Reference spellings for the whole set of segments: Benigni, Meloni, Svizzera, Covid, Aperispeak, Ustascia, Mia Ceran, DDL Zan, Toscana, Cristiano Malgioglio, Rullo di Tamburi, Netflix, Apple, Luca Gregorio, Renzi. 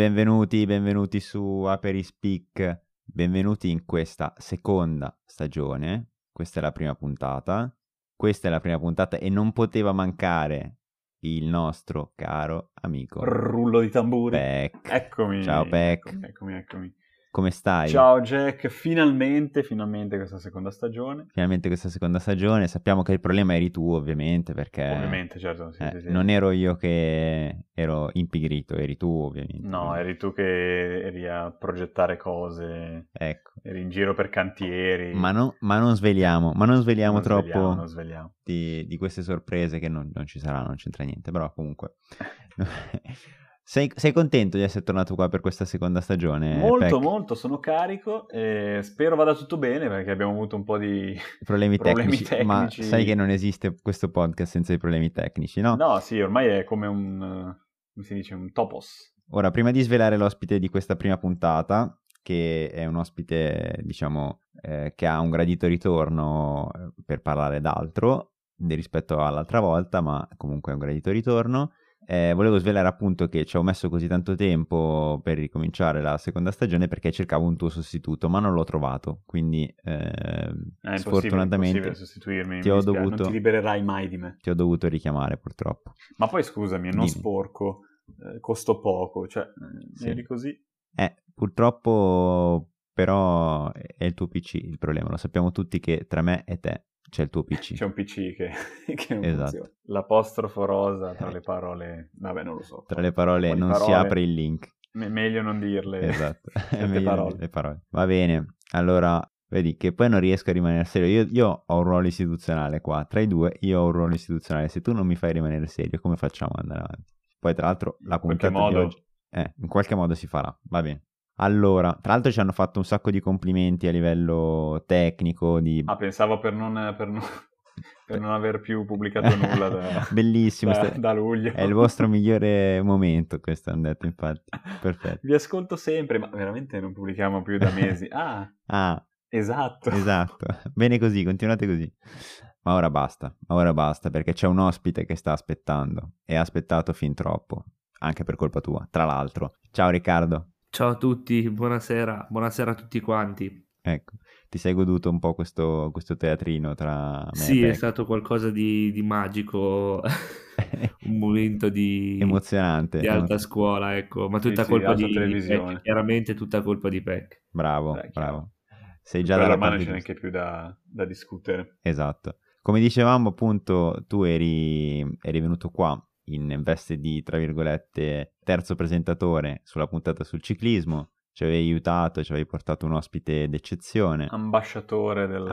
Benvenuti su Aperispeak, benvenuti in questa seconda stagione, questa è la prima puntata e non poteva mancare il nostro caro amico Rullo di Tamburi. Beck. Eccomi. Ciao Beck. Eccomi. Come stai? Ciao Jack, finalmente questa seconda stagione, sappiamo che il problema eri tu ovviamente, certo. Sì. Non ero io che ero impigrito, eri tu ovviamente. No, eri tu che eri a progettare cose, ecco. Eri in giro per cantieri. Ma non sveliamo troppo. Di queste sorprese che non ci sarà, non c'entra niente, però comunque... Sei contento di essere tornato qua per questa seconda stagione? Molto, sono carico e spero vada tutto bene perché abbiamo avuto un po' di problemi tecnici. Ma sai che non esiste questo podcast senza i problemi tecnici, no? No, sì, ormai è come un topos. Ora, prima di svelare l'ospite di questa prima puntata, che è un ospite, diciamo, che ha un gradito ritorno per parlare d'altro rispetto all'altra volta, ma comunque è un gradito ritorno, volevo svelare appunto che ci ho messo così tanto tempo per ricominciare la seconda stagione perché cercavo un tuo sostituto, ma non l'ho trovato, quindi sfortunatamente sostituirmi, non ti libererai mai di me. Ti ho dovuto richiamare purtroppo. Ma poi scusami, non sporco, costo poco, cioè sì. Eri così. Purtroppo però è il tuo PC il problema, lo sappiamo tutti che tra me e te c'è il tuo PC. C'è un PC che non esatto. Funziona. L'apostrofo rosa tra le parole... Vabbè, non lo so. Tra le parole non parole... si apre il link. Meglio non dirle. Esatto. È meglio non dire le parole. Va bene. Allora, vedi che poi non riesco a rimanere serio. Io ho un ruolo istituzionale qua. Tra i due io ho un ruolo istituzionale. Se tu non mi fai rimanere serio, come facciamo ad andare avanti? Poi tra l'altro la puntata di oggi... in qualche modo si farà. Va bene. Allora, tra l'altro ci hanno fatto un sacco di complimenti a livello tecnico. Pensavo per non aver più pubblicato nulla bellissimo, da luglio. È il vostro migliore momento, questo hanno detto, infatti. Perfetto. Vi ascolto sempre, ma veramente non pubblichiamo più da mesi. Ah, esatto. Bene così, continuate così. Ma ora basta, perché c'è un ospite che sta aspettando e ha aspettato fin troppo, anche per colpa tua, tra l'altro. Ciao Riccardo. Ciao a tutti, buonasera a tutti quanti. Ecco, ti sei goduto un po' questo teatrino tra me e Beck. È stato qualcosa di magico, un momento di... emozionante. Di alta scuola, ecco, ma tutta colpa di Beck, chiaramente tutta colpa di Beck. Bravo. Sei già dalla parte giusta. Non c'è neanche più da discutere. Esatto. Come dicevamo appunto, tu eri venuto qua in veste di, tra virgolette, terzo presentatore sulla puntata sul ciclismo, ci avevi aiutato, ci avevi portato un ospite d'eccezione. Ambasciatore del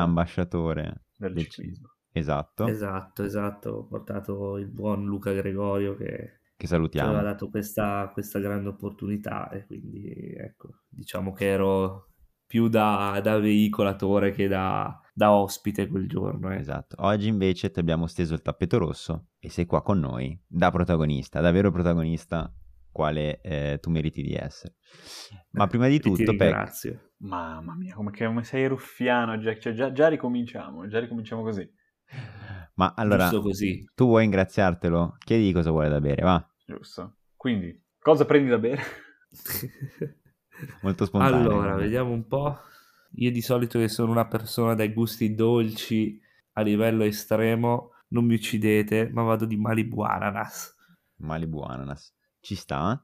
ciclismo. Esatto, ho portato il buon Luca Gregorio che salutiamo. Ci aveva dato questa grande opportunità e quindi ecco, diciamo che ero più da veicolatore che da ospite quel giorno. Esatto, oggi invece ti abbiamo steso il tappeto rosso e sei qua con noi da protagonista, da vero protagonista quale tu meriti di essere. Ma prima di tutto, grazie. Mamma mia, come sei ruffiano, Jack, cioè, già ricominciamo così. Ma allora, così. Tu vuoi ringraziartelo? Chiedi cosa vuole da bere, va? Giusto. Quindi, cosa prendi da bere? Molto spontaneo. Allora, vediamo un po'. Io di solito che sono una persona dai gusti dolci a livello estremo, non mi uccidete, ma vado di Malibu Ananas. Ci sta.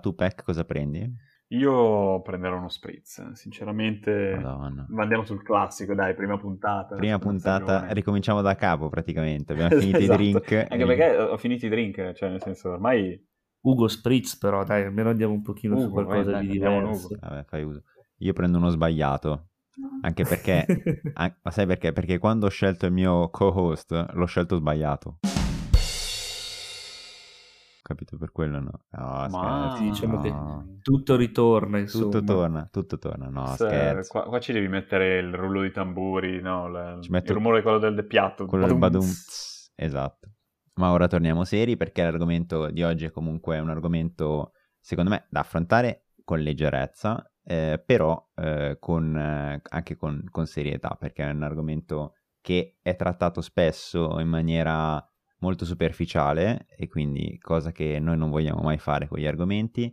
Tu Peck cosa prendi? Io prenderò uno spritz, sinceramente. Madonna. Andiamo sul classico, dai, prima puntata, ricominciamo da capo praticamente, abbiamo finito esatto. I drink. Anche perché ho finito i drink, cioè nel senso ormai... Ugo spritz però, dai, almeno andiamo un pochino su qualcosa di diverso. Vabbè, fai uso. Io prendo uno sbagliato, anche perché, ma sai perché? Perché quando ho scelto il mio co-host, l'ho scelto sbagliato. Capito per quello, no? No, ma... scherzo. Diciamo che tutto ritorna, insomma. Tutto torna, no, scherzo. Qua ci devi mettere il rullo di tamburi, no? Il rumore quello del piatto. Quello del badum. Esatto. Ma ora torniamo seri perché l'argomento di oggi è comunque un argomento, secondo me, da affrontare con leggerezza. Però anche con serietà, perché è un argomento che è trattato spesso in maniera molto superficiale e quindi cosa che noi non vogliamo mai fare con gli argomenti,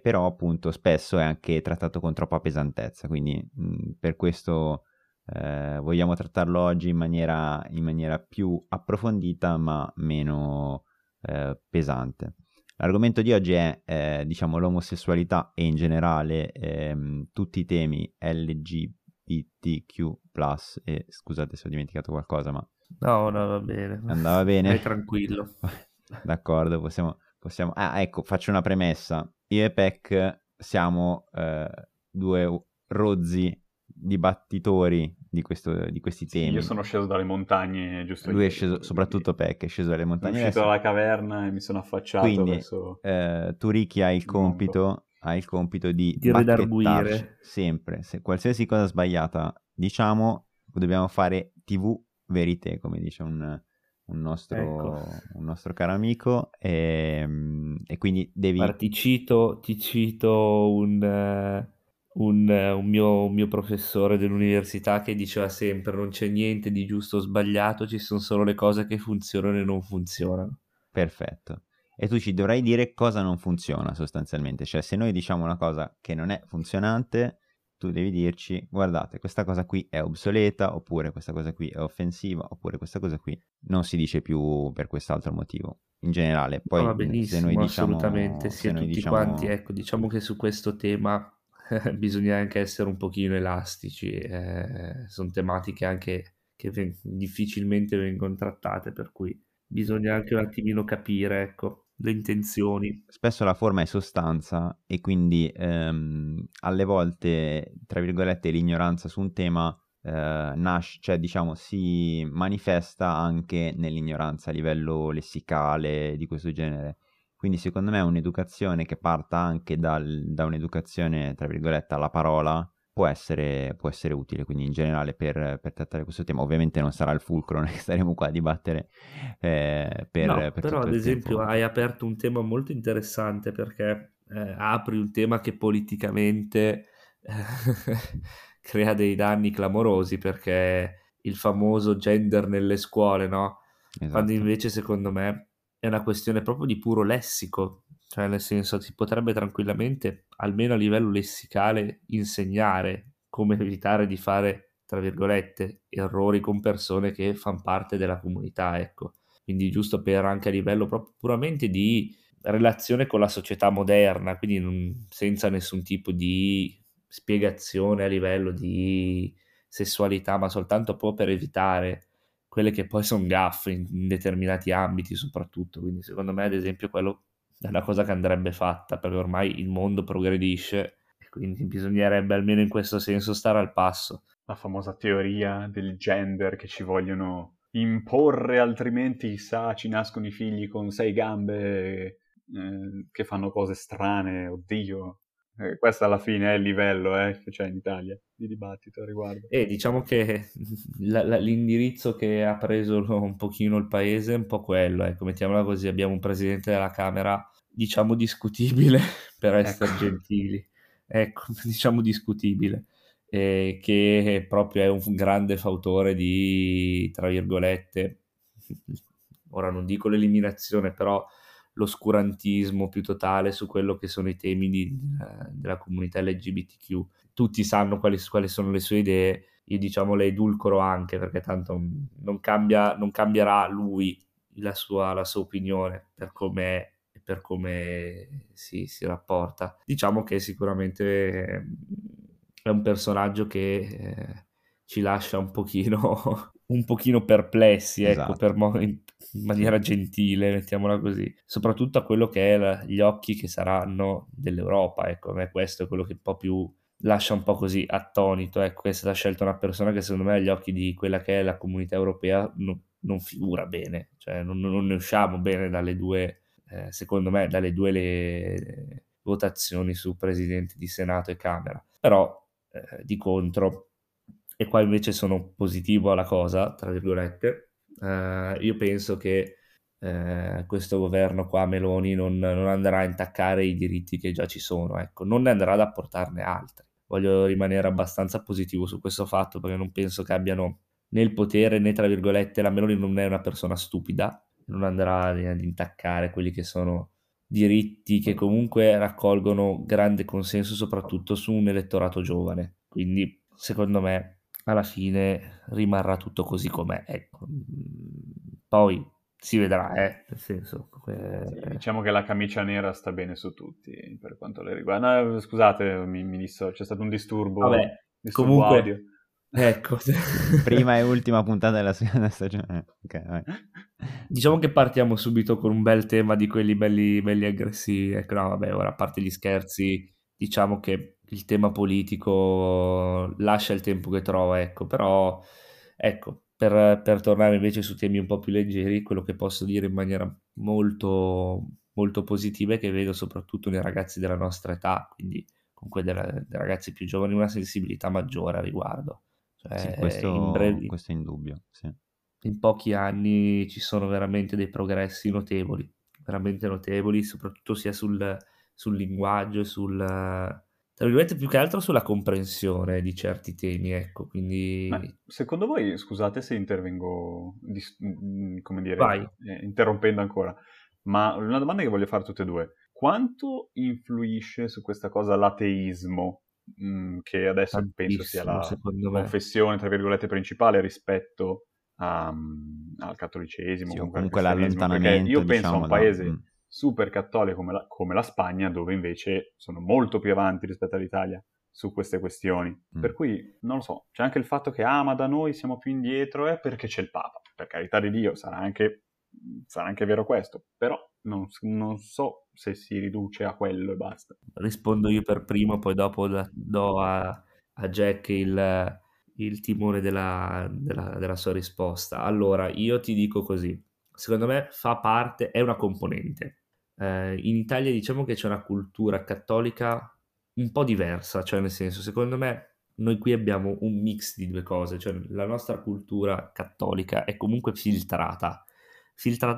però appunto spesso è anche trattato con troppa pesantezza, quindi per questo vogliamo trattarlo oggi in maniera più approfondita ma meno pesante. L'argomento di oggi è diciamo l'omosessualità e in generale tutti i temi LGBTQ+, e scusate se ho dimenticato qualcosa, ma... No, va bene. Andava bene? È tranquillo. D'accordo, possiamo... Ah, ecco, faccio una premessa. Io e Peck siamo due rozzi dibattitori di questi temi. Sì, io sono sceso dalle montagne, giusto? Lui è sceso, soprattutto Peck, è sceso dalle montagne. Sono uscito dalla caverna e mi sono affacciato. Quindi verso... Turicchi ha il compito di bacchettarci sempre. Se qualsiasi cosa sbagliata diciamo, dobbiamo fare TV verité, come dice un nostro caro amico, e quindi devi... Guarda, ti cito un mio professore dell'università che diceva sempre: non c'è niente di giusto o sbagliato, ci sono solo le cose che funzionano e non funzionano. Perfetto. E tu ci dovrai dire cosa non funziona sostanzialmente, cioè se noi diciamo una cosa che non è funzionante, tu devi dirci: guardate, questa cosa qui è obsoleta, oppure questa cosa qui è offensiva, oppure questa cosa qui non si dice più per quest'altro motivo. In generale, poi se noi diciamo... Assolutamente, sì, tutti diciamo... quanti, ecco, diciamo che su questo tema bisogna anche essere un pochino elastici, sono tematiche anche che difficilmente vengono trattate, per cui bisogna anche un attimino capire, ecco, le intenzioni. Spesso la forma è sostanza e quindi alle volte, tra virgolette, l'ignoranza su un tema nasce, cioè diciamo si manifesta anche nell'ignoranza a livello lessicale di questo genere. Quindi secondo me un'educazione che parta anche da un'educazione, tra virgolette, alla parola può essere utile, quindi in generale per trattare questo tema. Ovviamente non sarà il fulcro, noi staremo qua a dibattere per però tutto ad esempio tempo. Hai aperto un tema molto interessante, perché apri un tema che politicamente crea dei danni clamorosi, perché il famoso gender nelle scuole, no? Esatto. Quando invece secondo me è una questione proprio di puro lessico, cioè nel senso si potrebbe tranquillamente, almeno a livello lessicale, insegnare come evitare di fare, tra virgolette, errori con persone che fanno parte della comunità, ecco. Quindi giusto per anche a livello proprio puramente di relazione con la società moderna, quindi senza nessun tipo di spiegazione a livello di sessualità, ma soltanto proprio per evitare quelle che poi sono gaffe in determinati ambiti soprattutto. Quindi secondo me, ad esempio, quello è una cosa che andrebbe fatta, perché ormai il mondo progredisce e quindi bisognerebbe almeno in questo senso stare al passo. La famosa teoria del gender che ci vogliono imporre, altrimenti sa, ci nascono i figli con 6 gambe che fanno cose strane, oddio. Questo alla fine è il livello che c'è in Italia di dibattito a riguardo. E diciamo che l'indirizzo che ha preso un pochino il paese è un po' quello, ecco, mettiamola così. Abbiamo un presidente della Camera, diciamo discutibile, per essere gentili, ecco, diciamo discutibile, che proprio è un grande fautore di, tra virgolette, ora non dico l'eliminazione, però l'oscurantismo più totale su quello che sono i temi della comunità LGBTQ. Tutti sanno quali sono le sue idee, io diciamo le edulcoro anche, perché tanto non cambierà lui la sua opinione per come è e per come si rapporta. Diciamo che sicuramente è un personaggio che ci lascia un pochino perplessi, ecco, esatto. In maniera gentile, mettiamola così, soprattutto a quello che è gli occhi che saranno dell'Europa, ecco, a me questo è quello che un po' più lascia un po' così attonito, ecco, è stata scelta una persona che secondo me agli occhi di quella che è la comunità europea non figura bene, cioè non ne usciamo bene dalle due, secondo me, dalle due le votazioni su presidenti di Senato e Camera, però di contro, e qua invece sono positivo alla cosa, tra virgolette, io penso che questo governo qua, Meloni, non andrà a intaccare i diritti che già ci sono, ecco, non ne andrà ad apportarne altri. Voglio rimanere abbastanza positivo su questo fatto, perché non penso che abbiano né il potere né, tra virgolette, la Meloni non è una persona stupida, non andrà ad intaccare quelli che sono diritti che comunque raccolgono grande consenso soprattutto su un elettorato giovane, quindi secondo me alla fine rimarrà tutto così com'è, ecco. Poi si vedrà, nel senso sì, diciamo che la camicia nera sta bene su tutti per quanto le riguarda. No, scusate, mi dissocio, c'è stato un disturbo. Vabbè, comunque audio. Ecco, prima e ultima puntata della seconda stagione. Okay, vai. Diciamo che partiamo subito con un bel tema di quelli belli aggressivi. Ecco, no, vabbè, ora a parte gli scherzi, diciamo che il tema politico lascia il tempo che trova, ecco, però ecco, per tornare invece su temi un po' più leggeri, quello che posso dire in maniera molto, molto positiva è che vedo soprattutto nei ragazzi della nostra età, quindi comunque dei ragazzi più giovani, una sensibilità maggiore a riguardo. Cioè, sì, questo è indubbio, sì. In pochi anni ci sono veramente dei progressi notevoli, veramente notevoli, soprattutto sia sul linguaggio e tra virgolette più che altro sulla comprensione di certi temi, ecco, quindi... Ma secondo voi, scusate se intervengo, come dire, interrompendo ancora, ma una domanda che voglio fare a tutte e due, quanto influisce su questa cosa l'ateismo? Che adesso penso sia la confessione tra virgolette principale rispetto al cattolicesimo, sì, comunque l'allontanamento, perché io penso a un paese super cattolico come la Spagna, dove invece sono molto più avanti rispetto all'Italia su queste questioni, per cui non lo so, c'è anche il fatto che ma da noi siamo più indietro perché c'è il Papa, per carità di Dio, sarà anche vero questo, però non so se si riduce a quello e basta. Rispondo io per primo, poi dopo do a Jack il timone della sua risposta. Allora, io ti dico così, secondo me è una componente. In Italia diciamo che c'è una cultura cattolica un po' diversa, cioè nel senso, secondo me noi qui abbiamo un mix di due cose, cioè la nostra cultura cattolica è comunque filtrata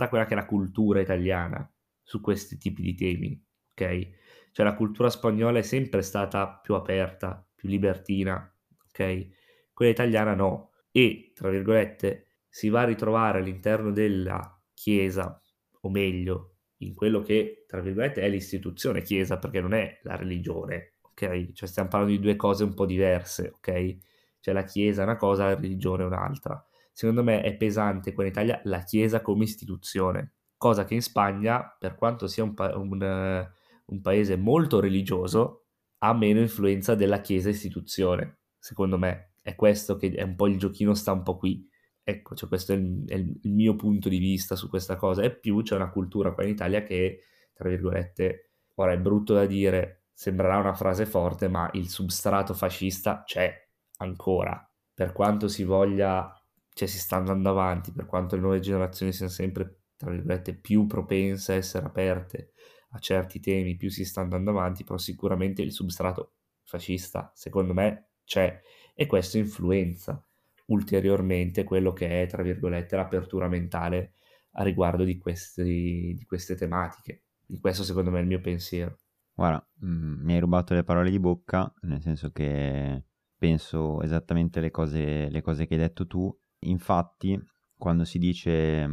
quella che è la cultura italiana su questi tipi di temi, ok? Cioè la cultura spagnola è sempre stata più aperta, più libertina, ok? Quella italiana no, e tra virgolette si va a ritrovare all'interno della Chiesa, o meglio in quello che tra virgolette è l'istituzione Chiesa, perché non è la religione, ok? Cioè stiamo parlando di due cose un po' diverse, ok? Cioè la Chiesa è una cosa, la religione è un'altra. Secondo me è pesante qua in Italia la Chiesa come istituzione, cosa che in Spagna, per quanto sia un paese molto religioso, ha meno influenza della Chiesa istituzione. Secondo me è questo che è un po' il giochino, sta un po' qui. Ecco, cioè questo è il mio punto di vista su questa cosa. E più c'è una cultura qua in Italia che, tra virgolette, ora è brutto da dire, sembrerà una frase forte, ma il substrato fascista c'è ancora. Per quanto si voglia... Cioè si sta andando avanti, per quanto le nuove generazioni siano sempre, tra virgolette, più propense a essere aperte a certi temi, più si sta andando avanti, però sicuramente il substrato fascista, secondo me, c'è. E questo influenza ulteriormente quello che è, tra virgolette, l'apertura mentale a riguardo di queste tematiche. Di questo, secondo me, è il mio pensiero. Guarda, mi hai rubato le parole di bocca, nel senso che penso esattamente le cose che hai detto tu. Infatti, quando si dice,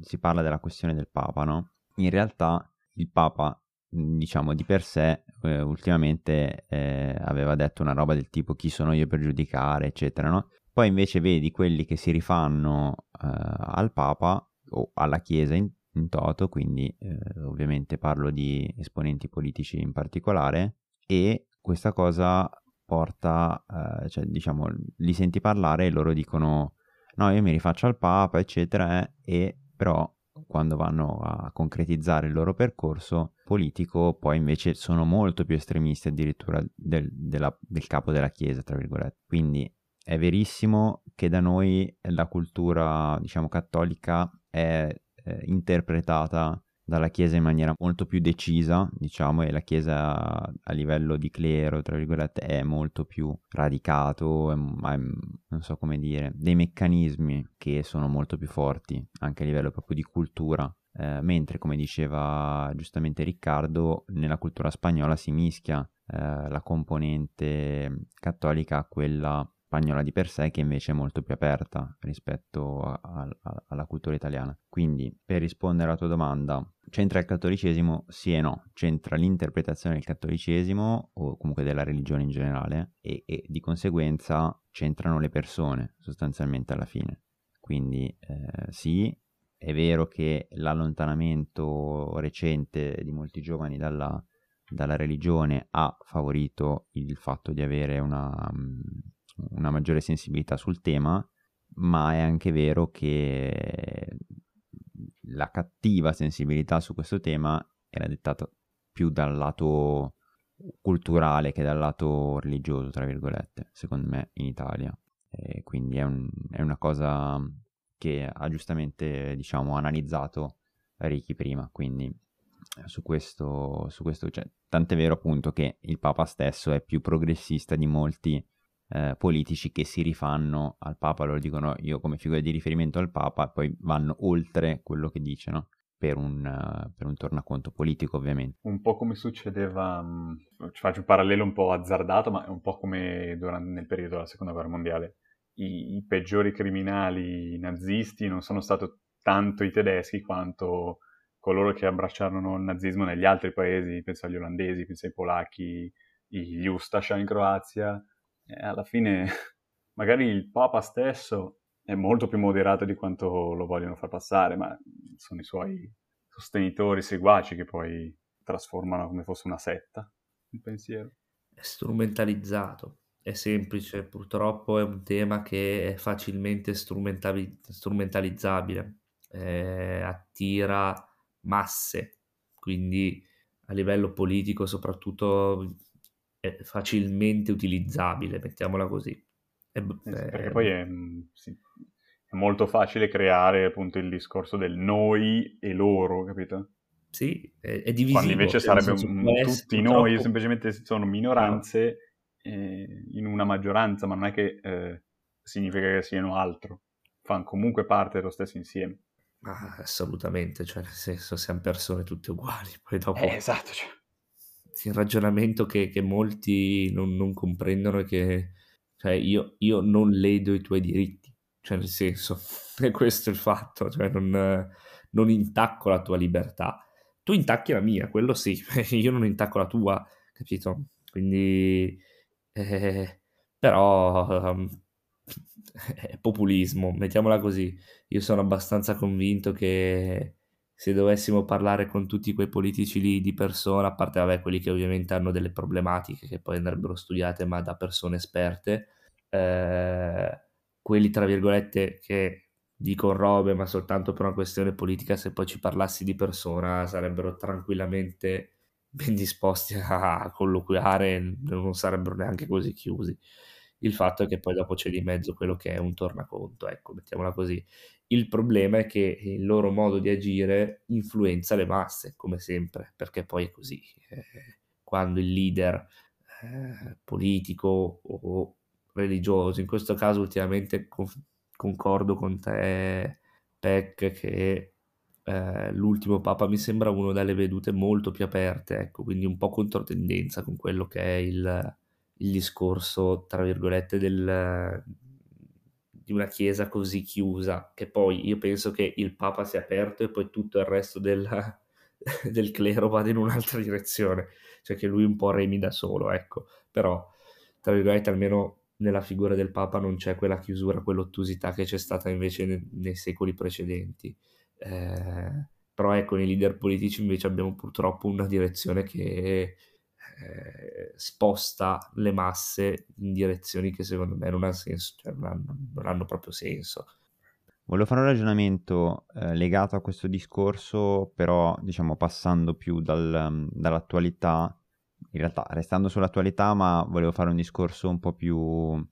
si parla della questione del Papa, no? In realtà il Papa, diciamo, di per sé, ultimamente aveva detto una roba del tipo chi sono io per giudicare, eccetera, no? Poi invece vedi quelli che si rifanno al Papa o alla Chiesa in toto, quindi ovviamente parlo di esponenti politici in particolare, e questa cosa porta, cioè diciamo, li senti parlare e loro dicono no, io mi rifaccio al Papa, eccetera, e però quando vanno a concretizzare il loro percorso politico poi invece sono molto più estremisti addirittura del capo della Chiesa, tra virgolette. Quindi è verissimo che da noi la cultura, diciamo, cattolica è interpretata dalla Chiesa in maniera molto più decisa, diciamo, e la Chiesa a livello di clero, tra virgolette, è molto più radicato, non so come dire, dei meccanismi che sono molto più forti, anche a livello proprio di cultura, mentre, come diceva giustamente Riccardo, nella cultura spagnola si mischia la componente cattolica a quella spagnola di per sé, che invece è molto più aperta rispetto alla cultura italiana. Quindi, per rispondere alla tua domanda, c'entra il cattolicesimo? Sì e no. C'entra l'interpretazione del cattolicesimo, o comunque della religione in generale, e di conseguenza c'entrano le persone, sostanzialmente, alla fine. Quindi sì, è vero che l'allontanamento recente di molti giovani dalla religione ha favorito il fatto di avere una maggiore sensibilità sul tema, ma è anche vero che la cattiva sensibilità su questo tema era dettata più dal lato culturale che dal lato religioso, tra virgolette, secondo me, in Italia. E quindi è una cosa che ha giustamente, diciamo, analizzato Ricchi prima, quindi su questo cioè, tant'è vero appunto che il Papa stesso è più progressista di molti politici che si rifanno al Papa, loro dicono io come figura di riferimento al Papa, poi vanno oltre quello che dice, no? Per un tornaconto politico, ovviamente. Un po' come succedeva, faccio un parallelo un po' azzardato, ma è un po' come nel periodo della Seconda Guerra Mondiale. I peggiori criminali nazisti non sono stati tanto i tedeschi quanto coloro che abbracciarono il nazismo negli altri paesi, penso agli olandesi, penso ai polacchi, gli Ustascia in Croazia. Alla fine magari il Papa stesso è molto più moderato di quanto lo vogliono far passare, ma sono i suoi sostenitori, seguaci, che poi trasformano come fosse una setta il pensiero. È strumentalizzato, è semplice, purtroppo è un tema che è facilmente strumentalizzabile, attira masse, quindi a livello politico soprattutto facilmente utilizzabile, mettiamola così. Perché poi è molto facile creare appunto il discorso del noi e loro, capito? Sì, è divisivo. Quando invece sarebbe tutti noi, troppo... semplicemente sono minoranze in una maggioranza, ma non è che significa che siano altro, fanno comunque parte dello stesso insieme. Ah, assolutamente, cioè nel senso siamo persone tutte uguali, poi dopo... esatto, cioè... Il ragionamento che molti non comprendono è che, cioè, io non ledo i tuoi diritti, cioè nel senso, è questo il fatto, cioè non intacco la tua libertà, tu intacchi la mia, quello sì, io non intacco la tua, capito? Quindi però è populismo, mettiamola così. Io sono abbastanza convinto che se dovessimo parlare con tutti quei politici lì di persona, a parte vabbè, quelli che ovviamente hanno delle problematiche che poi andrebbero studiate ma da persone esperte, quelli tra virgolette che dicono robe ma soltanto per una questione politica, se poi ci parlassi di persona sarebbero tranquillamente ben disposti a colloquiare, non sarebbero neanche così chiusi. Il fatto è che poi dopo c'è di mezzo quello che è un tornaconto, ecco, mettiamola così. Il problema è che il loro modo di agire influenza le masse, come sempre, perché poi è così. Quando il leader politico o religioso, in questo caso ultimamente concordo con te, Peck, che l'ultimo Papa mi sembra uno delle vedute molto più aperte, ecco, quindi un po' controtendenza con quello che è il discorso, tra virgolette, di una chiesa così chiusa, che poi io penso che il Papa sia aperto e poi tutto il resto del clero vada in un'altra direzione, cioè che lui un po' remi da solo, ecco. Però, tra virgolette, almeno nella figura del Papa non c'è quella chiusura, quell'ottusità che c'è stata invece nei secoli precedenti. Però ecco, nei leader politici invece abbiamo purtroppo una direzione che... sposta le masse in direzioni che secondo me non ha senso, cioè non hanno proprio senso. Volevo fare un ragionamento legato a questo discorso, però diciamo passando più dall'attualità, in realtà restando sull'attualità, ma volevo fare un discorso un po' più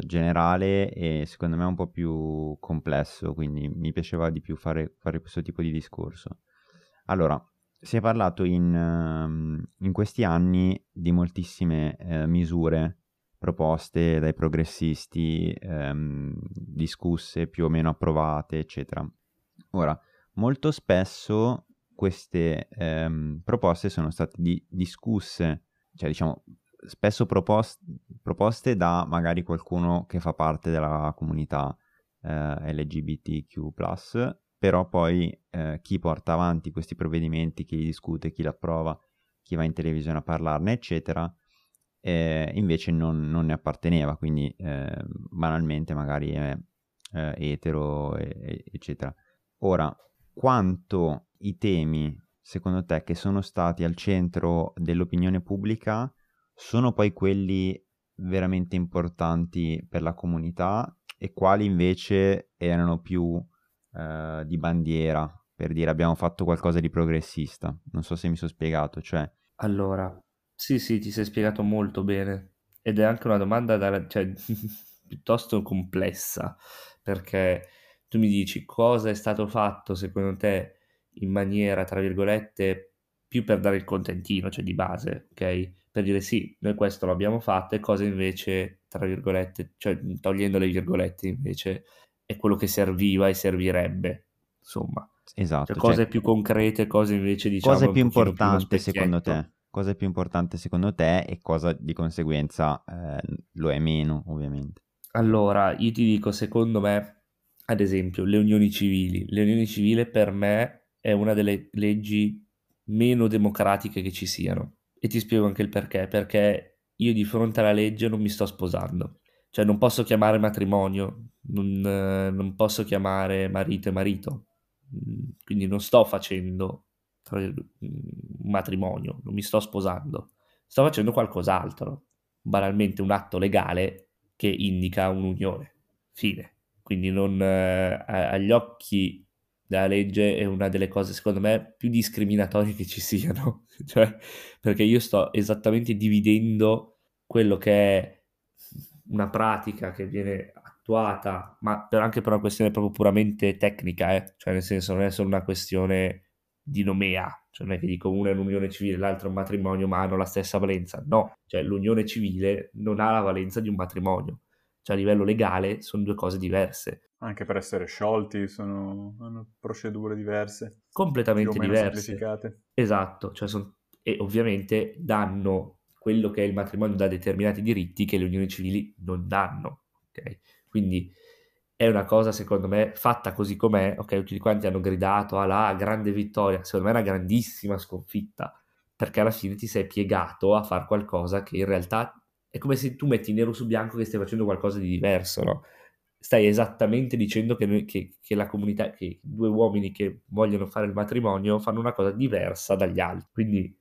generale e secondo me un po' più complesso, quindi mi piaceva di più fare questo tipo di discorso. Allora, si è parlato in questi anni di moltissime misure proposte dai progressisti, discusse, più o meno approvate, eccetera. Ora, molto spesso queste proposte sono state discusse, cioè diciamo spesso proposte da magari qualcuno che fa parte della comunità LGBTQ+, però poi chi porta avanti questi provvedimenti, chi li discute, chi li approva, chi va in televisione a parlarne, eccetera, invece non ne apparteneva, quindi banalmente magari è etero, eccetera. Ora, quanto i temi, secondo te, che sono stati al centro dell'opinione pubblica sono poi quelli veramente importanti per la comunità e quali invece erano più di bandiera, per dire abbiamo fatto qualcosa di progressista? Non so se mi sono spiegato, cioè... Allora, sì, ti sei spiegato molto bene ed è anche una domanda piuttosto complessa, perché tu mi dici cosa è stato fatto secondo te in maniera, tra virgolette, più per dare il contentino, cioè di base, ok? Per dire sì, noi questo l'abbiamo fatto, e cosa invece, tra virgolette, cioè togliendo le virgolette invece, è quello che serviva e servirebbe, insomma. Esatto. Cioè, cose più concrete, cose invece diciamo... Cosa è più importante secondo te? Cosa è più importante secondo te e cosa di conseguenza lo è meno, ovviamente? Allora, io ti dico, secondo me, ad esempio, le unioni civili. Le unioni civili per me è una delle leggi meno democratiche che ci siano, e ti spiego anche il perché, perché io di fronte alla legge non mi sto sposando, cioè non posso chiamare matrimonio, non posso chiamare marito e marito, quindi non sto facendo un matrimonio, non mi sto sposando, sto facendo qualcos'altro, banalmente un atto legale che indica un'unione, fine. Quindi non agli occhi della legge è una delle cose secondo me più discriminatorie che ci siano, cioè, perché io sto esattamente dividendo quello che è una pratica che viene attuata, ma anche per una questione proprio puramente tecnica, cioè nel senso non è solo una questione di nomea, cioè non è che dico una è un'unione civile, l'altra è un matrimonio, ma hanno la stessa valenza, no, cioè l'unione civile non ha la valenza di un matrimonio, cioè a livello legale sono due cose diverse. Anche per essere sciolti hanno procedure diverse. Completamente diverse. Semplificate. Esatto, cioè e ovviamente danno quello che è il matrimonio, da determinati diritti che le unioni civili non danno. Okay? Quindi è una cosa, secondo me, fatta così com'è. Ok, tutti quanti hanno gridato alla grande vittoria. Secondo me è una grandissima sconfitta, perché alla fine ti sei piegato a fare qualcosa che in realtà è come se tu metti nero su bianco che stai facendo qualcosa di diverso, no? Stai esattamente dicendo che la comunità, che due uomini che vogliono fare il matrimonio fanno una cosa diversa dagli altri, quindi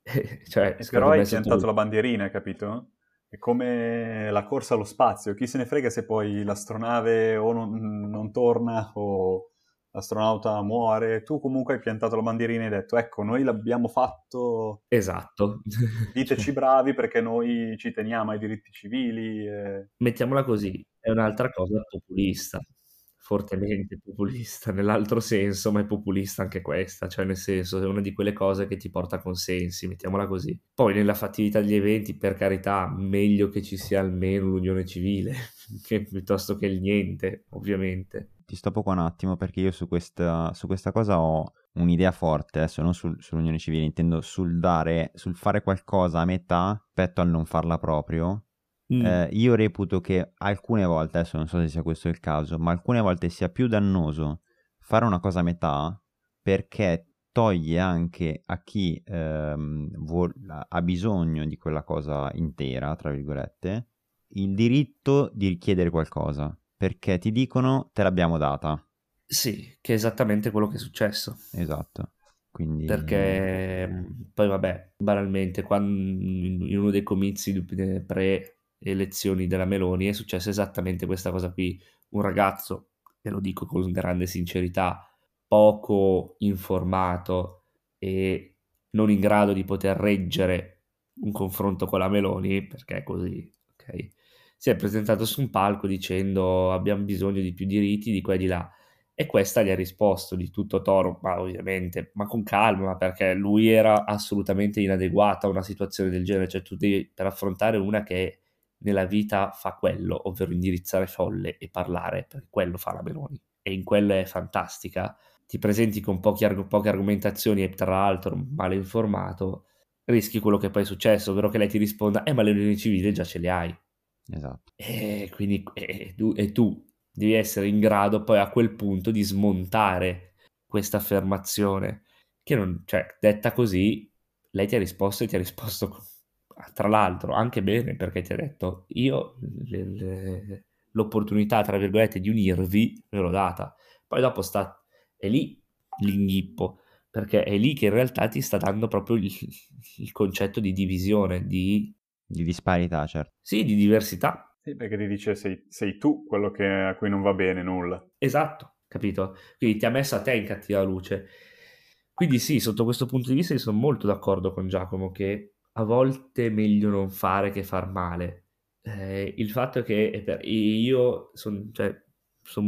cioè, però hai piantato la bandierina, capito? È come la corsa allo spazio, chi se ne frega se poi l'astronave o non torna o l'astronauta muore, tu comunque hai piantato la bandierina e hai detto ecco noi l'abbiamo fatto, esatto, diteci bravi perché noi ci teniamo ai diritti civili e... mettiamola così, è un'altra cosa populista, fortemente populista nell'altro senso, ma è populista anche questa, cioè nel senso è una di quelle cose che ti porta consensi, mettiamola così. Poi nella fattività degli eventi, per carità, meglio che ci sia almeno l'unione civile che piuttosto che il niente, ovviamente. Ti stoppo qua un attimo perché io su questa cosa ho un'idea forte, adesso non sull'unione civile, intendo sul fare qualcosa a metà rispetto al non farla proprio. Io reputo che alcune volte, adesso non so se sia questo il caso, ma alcune volte sia più dannoso fare una cosa a metà, perché toglie anche a chi ha bisogno di quella cosa intera, tra virgolette, il diritto di richiedere qualcosa, perché ti dicono te l'abbiamo data. Sì, che è esattamente quello che è successo. Esatto. Quindi... Perché poi vabbè, banalmente, quando in uno dei comizi pre-elezioni della Meloni è successa esattamente questa cosa qui. Un ragazzo, e lo dico con grande sincerità, poco informato e non in grado di poter reggere un confronto con la Meloni, perché è così, ok? Si è presentato su un palco dicendo abbiamo bisogno di più diritti di qua e di là. E questa gli ha risposto di tutto toro, ma ovviamente, ma con calma, perché lui era assolutamente inadeguato a una situazione del genere, cioè tu devi, per affrontare una che nella vita fa quello, ovvero indirizzare folle e parlare, perché quello fa la Meloni, e in quello è fantastica, ti presenti con poche argomentazioni e tra l'altro male informato, rischi quello che poi è successo, ovvero che lei ti risponda ma le unioni civili già ce le hai. Esatto. E quindi tu devi essere in grado poi a quel punto di smontare questa affermazione che non, cioè, detta così lei ti ha risposto e ti ha risposto tra l'altro anche bene, perché ti ha detto io l'opportunità tra virgolette di unirvi ve l'ho data, poi dopo sta è lì l'inghippo, perché è lì che in realtà ti sta dando proprio il concetto di divisione, di disparità, certo. Sì, di diversità. Sì, perché ti dice sei tu quello a cui non va bene nulla. Esatto, capito? Quindi ti ha messo a te in cattiva luce. Quindi sì, sotto questo punto di vista io sono molto d'accordo con Giacomo che a volte è meglio non fare che far male. Il fatto è che io sono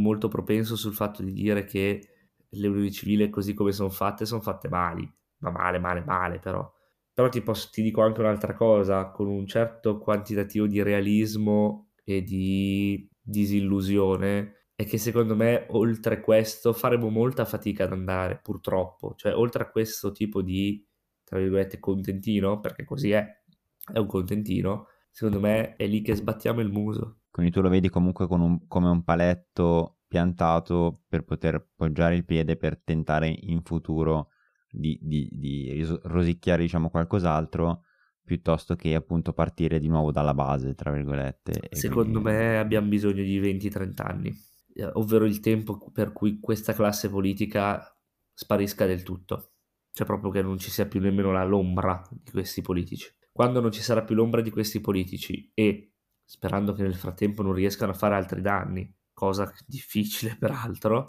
molto propenso sul fatto di dire che le unioni civili così come sono fatte male, ma male però. Però ti dico anche un'altra cosa, con un certo quantitativo di realismo e di disillusione, è che secondo me oltre questo faremo molta fatica ad andare, purtroppo. Cioè oltre a questo tipo di, tra virgolette, contentino, perché così è un contentino, secondo me è lì che sbattiamo il muso. Quindi tu lo vedi comunque come un paletto piantato per poter poggiare il piede per tentare in futuro di rosicchiare, diciamo, qualcos'altro, piuttosto che appunto partire di nuovo dalla base, tra virgolette. Secondo me abbiamo bisogno di 20-30 anni, ovvero il tempo per cui questa classe politica sparisca del tutto, cioè proprio che non ci sia più nemmeno l'ombra di questi politici. Quando non ci sarà più l'ombra di questi politici, e sperando che nel frattempo non riescano a fare altri danni, cosa difficile peraltro,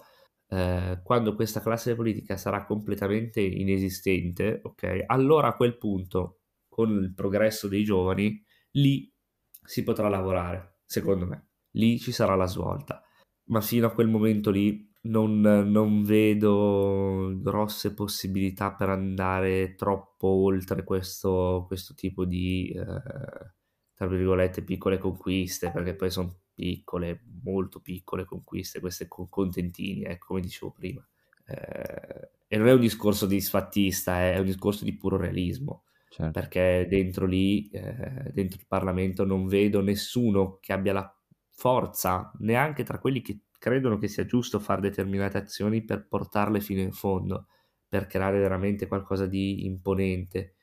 quando questa classe politica sarà completamente inesistente, ok, allora a quel punto con il progresso dei giovani lì si potrà lavorare, secondo me lì ci sarà la svolta, ma fino a quel momento lì non vedo grosse possibilità per andare troppo oltre questo tipo di tra virgolette piccole conquiste, perché poi sono piccole, molto piccole conquiste, queste contentini, come dicevo prima. E non è un discorso disfattista, è un discorso di puro realismo, certo. Perché dentro lì, dentro il Parlamento, non vedo nessuno che abbia la forza, neanche tra quelli che credono che sia giusto fare determinate azioni, per portarle fino in fondo, per creare veramente qualcosa di imponente.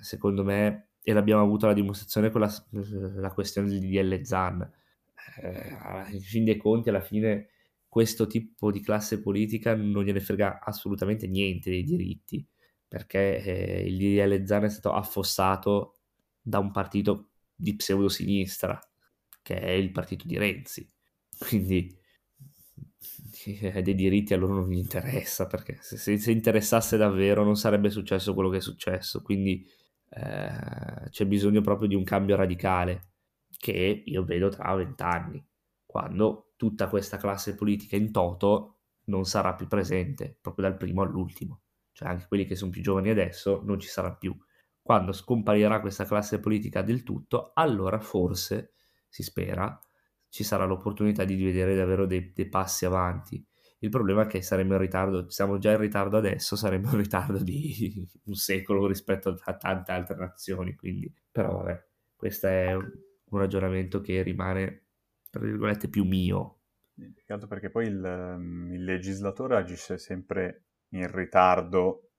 Secondo me, e l'abbiamo avuto la dimostrazione con la questione del DDL Zan, in fin dei conti alla fine questo tipo di classe politica non gliene frega assolutamente niente dei diritti, perché il DDL Zan è stato affossato da un partito di pseudosinistra che è il partito di Renzi, quindi dei diritti a loro non gli interessa, perché se interessasse davvero non sarebbe successo quello che è successo. Quindi c'è bisogno proprio di un cambio radicale, che io vedo tra 20 anni, quando tutta questa classe politica in toto non sarà più presente, proprio dal primo all'ultimo, cioè anche quelli che sono più giovani adesso non ci sarà più. Quando scomparirà questa classe politica del tutto, allora forse, si spera, ci sarà l'opportunità di vedere davvero dei passi avanti. Il problema è che saremo in ritardo, siamo già in ritardo adesso, saremo in ritardo di un secolo rispetto a tante altre nazioni, quindi però vabbè, questa è un ragionamento che rimane, tra virgolette, più mio. Peccato, perché poi il legislatore agisce sempre in ritardo,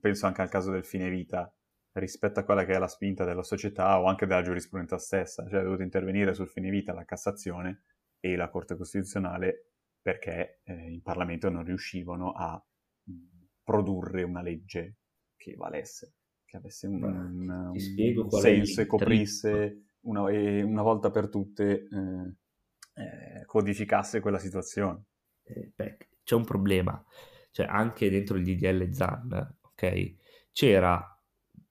penso anche al caso del fine vita, rispetto a quella che è la spinta della società o anche della giurisprudenza stessa. Cioè è dovuto intervenire sul fine vita la Cassazione e la Corte Costituzionale, perché in Parlamento non riuscivano a produrre una legge che valesse, che avesse un senso e coprisse una volta per tutte, codificasse quella situazione. C'è un problema, cioè anche dentro il DDL Zan, ok, c'era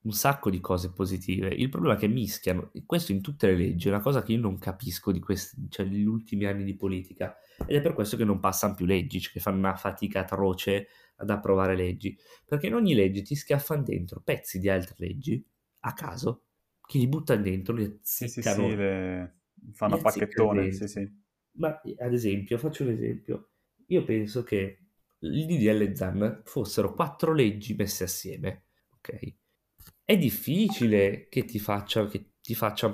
un sacco di cose positive. Il problema è che mischiano questo in tutte le leggi, è una cosa che io non capisco di questi, cioè, negli ultimi anni di politica, ed è per questo che non passano più leggi, cioè che fanno una fatica atroce ad approvare leggi, perché in ogni legge ti schiaffano dentro pezzi di altre leggi a caso, che li buttano dentro, li azziccano. Sì, fanno a pacchettone, sì. Ma ad esempio, faccio un esempio, io penso che il DDL Zan fossero 4 leggi messe assieme, ok? è difficile che ti facciano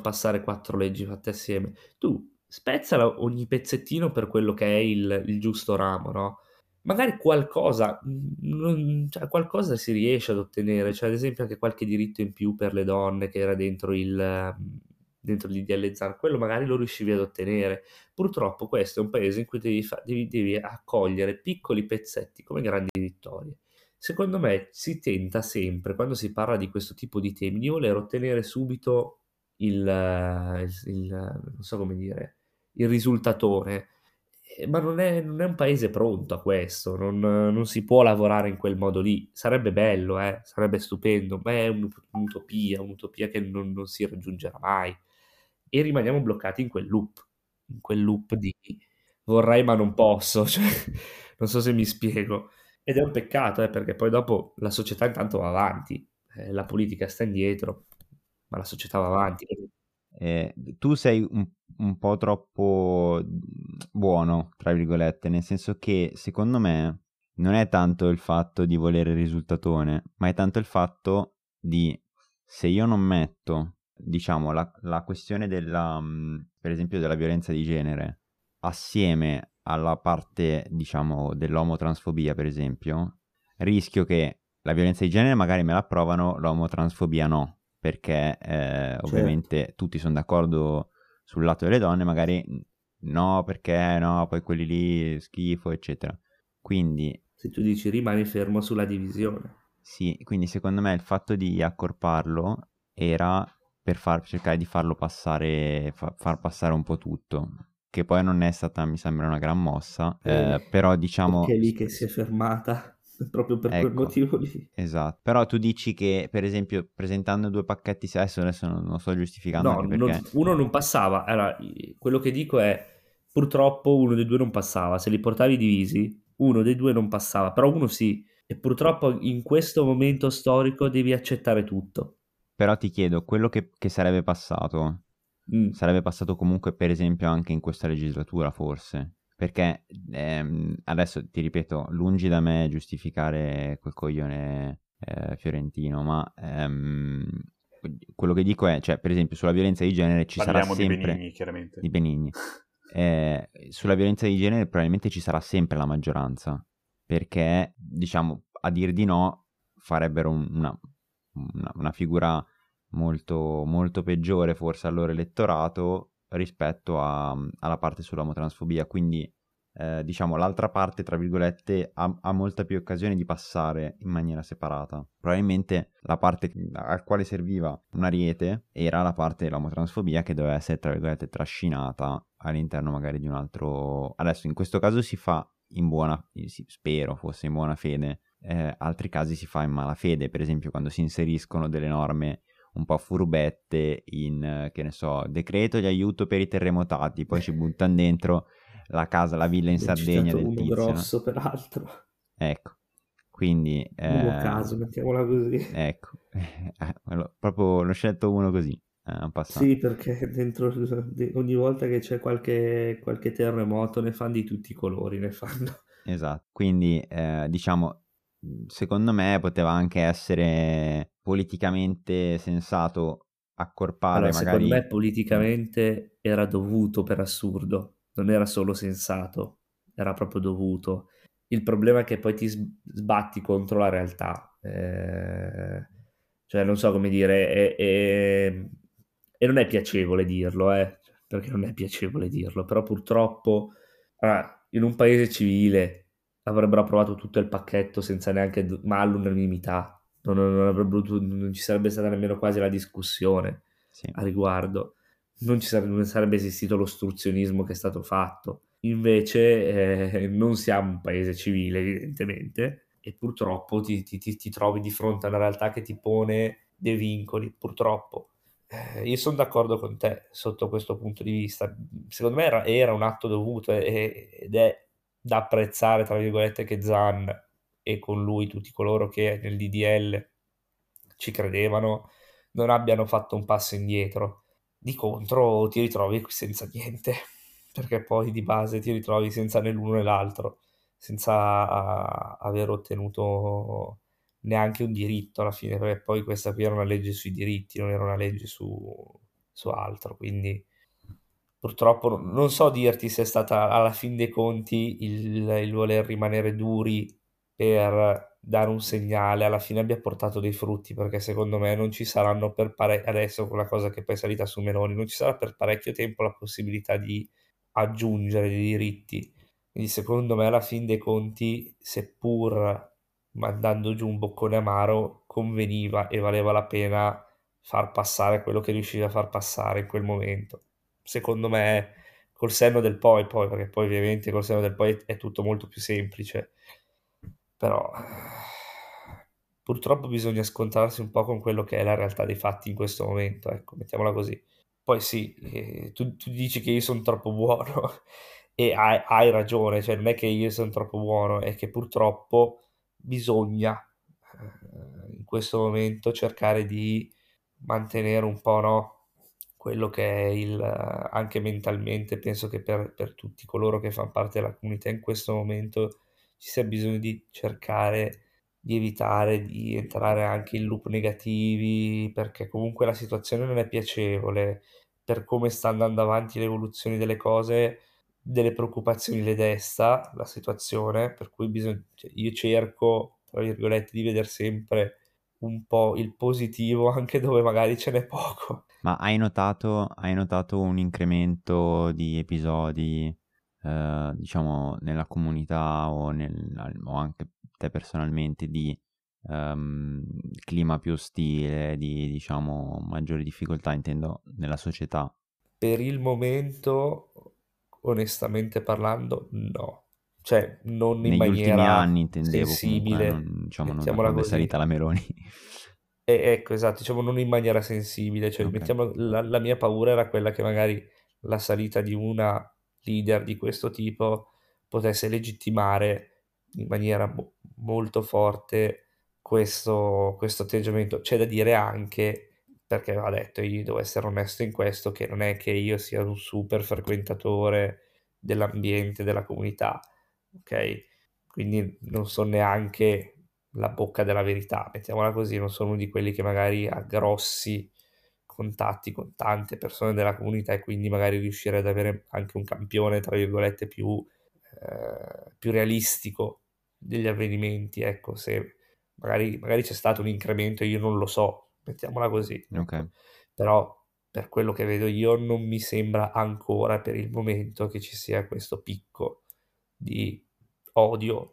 passare 4 leggi fatte assieme. Tu spezzala ogni pezzettino per quello che è il giusto ramo, no? Magari qualcosa si riesce ad ottenere, cioè ad esempio anche qualche diritto in più per le donne che era dentro il DDL Zan, quello magari lo riuscivi ad ottenere. Purtroppo questo è un paese in cui devi accogliere piccoli pezzetti come grandi vittorie. Secondo me si tenta sempre, quando si parla di questo tipo di temi, di voler ottenere subito il risultatone, ma non è un paese pronto a questo, non si può lavorare in quel modo lì. Sarebbe bello, sarebbe stupendo, ma è un'utopia che non si raggiungerà mai, e rimaniamo bloccati in quel loop di vorrei ma non posso, cioè, non so se mi spiego, ed è un peccato, perché poi dopo la società intanto va avanti, la politica sta indietro, ma la società va avanti. Tu sei un po' troppo buono, tra virgolette, nel senso che secondo me non è tanto il fatto di volere il risultatone, ma è tanto il fatto di, se io non metto, diciamo, la questione della, per esempio, della violenza di genere assieme alla parte, diciamo, dell'omotransfobia, per esempio, rischio che la violenza di genere magari me la approvano, l'omotransfobia no, perché ovviamente certo, tutti sono d'accordo sul lato delle donne, magari no, perché no, poi quelli lì schifo, eccetera. Quindi se tu dici rimani fermo sulla divisione. Sì, quindi secondo me il fatto di accorparlo era per cercare di farlo passare, far passare un po' tutto, che poi non è stata, mi sembra, una gran mossa, però diciamo... Perché è lì che si è fermata. Proprio per quel motivo lì. Esatto. Però tu dici che, per esempio, presentando 2 pacchetti, adesso non lo sto giustificando, no, perché... uno non passava. Allora, quello che dico è, purtroppo uno dei due non passava. Se li portavi divisi, uno dei due non passava, però uno sì. E purtroppo in questo momento storico devi accettare tutto. Però ti chiedo, quello che sarebbe passato, sarebbe passato comunque, per esempio, anche in questa legislatura, forse? Perché adesso ti ripeto, lungi da me giustificare quel coglione fiorentino, ma quello che dico è, cioè, per esempio sulla violenza di genere ci parliamo sarà sempre... Parliamo di Benigni, chiaramente. Di Benigni. Sulla violenza di genere probabilmente ci sarà sempre la maggioranza, perché, diciamo, a dir di no farebbero una figura molto, molto peggiore forse al loro elettorato, rispetto alla parte sull'omotransfobia. Quindi diciamo l'altra parte, tra virgolette, ha molta più occasione di passare in maniera separata. Probabilmente la parte al quale serviva un ariete era la parte dell'omotransfobia, che doveva essere, tra virgolette, trascinata all'interno magari di un altro... Adesso in questo caso si fa in buona... spero fosse in buona fede, altri casi si fa in mala fede, per esempio quando si inseriscono delle norme un po' furbette in, che ne so, decreto di aiuto per i terremotati, poi ci buttano dentro la casa, la villa in Sardegna del tizio. Uno grosso, no? Peraltro. Ecco, quindi... Un caso, mettiamola così. Ecco, proprio l'ho scelto uno così, un passato. Sì, perché dentro ogni volta che c'è qualche terremoto ne fanno di tutti i colori, ne fanno. Esatto, quindi diciamo... Secondo me poteva anche essere politicamente sensato accorpare, allora, magari... Secondo me politicamente era dovuto, per assurdo, non era solo sensato, era proprio dovuto. Il problema è che poi ti sbatti contro la realtà, cioè non so come dire, e non è piacevole dirlo, perché non è piacevole dirlo, però purtroppo in un paese civile... avrebbero approvato tutto il pacchetto senza neanche all'unanimità, non ci sarebbe stata nemmeno quasi la discussione, sì, a riguardo, non sarebbe esistito l'ostruzionismo che è stato fatto. Invece non siamo un paese civile, evidentemente, e purtroppo ti trovi di fronte a una realtà che ti pone dei vincoli, purtroppo. Io sono d'accordo con te sotto questo punto di vista, secondo me era un atto dovuto ed è da apprezzare, tra virgolette, che Zan e con lui tutti coloro che nel DDL ci credevano non abbiano fatto un passo indietro. Di contro ti ritrovi senza niente, perché poi di base ti ritrovi senza né l'uno né l'altro, senza aver ottenuto neanche un diritto alla fine, perché poi questa qui era una legge sui diritti, non era una legge su altro, quindi purtroppo non so dirti se è stata alla fin dei conti il voler rimanere duri per dare un segnale alla fine abbia portato dei frutti, perché secondo me non ci saranno adesso quella cosa che poi è salita su Meloni, non ci sarà per parecchio tempo la possibilità di aggiungere dei diritti, quindi secondo me alla fin dei conti, seppur mandando giù un boccone amaro, conveniva e valeva la pena far passare quello che riusciva a far passare in quel momento, secondo me, col senno del poi, perché poi ovviamente col senno del poi è tutto molto più semplice, però purtroppo bisogna scontrarsi un po' con quello che è la realtà dei fatti in questo momento, ecco, mettiamola così. Poi sì, tu dici che io sono troppo buono e hai ragione, cioè non è che io sono troppo buono, è che purtroppo bisogna in questo momento cercare di mantenere un po', no, quello che è anche mentalmente, penso che per tutti coloro che fanno parte della comunità in questo momento ci sia bisogno di cercare di evitare di entrare anche in loop negativi, perché comunque la situazione non è piacevole, per come sta andando avanti l'evoluzione delle cose, delle preoccupazioni le desta la situazione, per cui io cerco, tra virgolette, di vedere sempre un po' il positivo anche dove magari ce n'è poco. Ma hai notato un incremento di episodi, diciamo, nella comunità o anche te personalmente, di clima più ostile, di, diciamo, maggiori difficoltà, intendo, nella società? Per il momento, onestamente parlando, no. Cioè, non negli in maniera... negli ultimi anni, intendevo, sensibile, comunque, non, diciamo, non è salita la Meloni. Ecco, esatto, diciamo, non in maniera sensibile. Cioè, okay. La mia paura era quella che magari la salita di una leader di questo tipo potesse legittimare in maniera molto forte questo atteggiamento. C'è da dire anche, perché aveva detto, io devo essere onesto in questo, che non è che io sia un super frequentatore dell'ambiente, della comunità, ok? Quindi non sono neanche la bocca della verità, mettiamola così, non sono uno di quelli che magari ha grossi contatti con tante persone della comunità e quindi magari riuscire ad avere anche un campione, tra virgolette, più realistico degli avvenimenti, ecco, se magari c'è stato un incremento, io non lo so, mettiamola così, okay. Però per quello che vedo io non mi sembra ancora per il momento che ci sia questo picco di odio,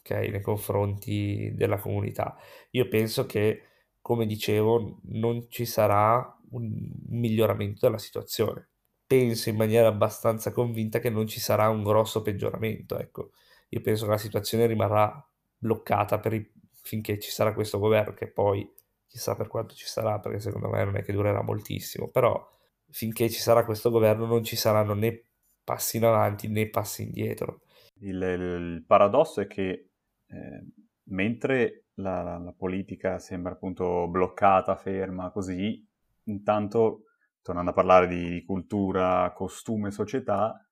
ok, nei confronti della comunità. Io penso che, come dicevo, non ci sarà un miglioramento della situazione. Penso in maniera abbastanza convinta che non ci sarà un grosso peggioramento, ecco. Io penso che la situazione rimarrà bloccata finché ci sarà questo governo, che poi chissà per quanto ci sarà, perché secondo me non è che durerà moltissimo, però finché ci sarà questo governo non ci saranno né passi in avanti né passi indietro. Il paradosso è che mentre la politica sembra appunto bloccata, ferma, così, intanto, tornando a parlare di cultura, costume, società,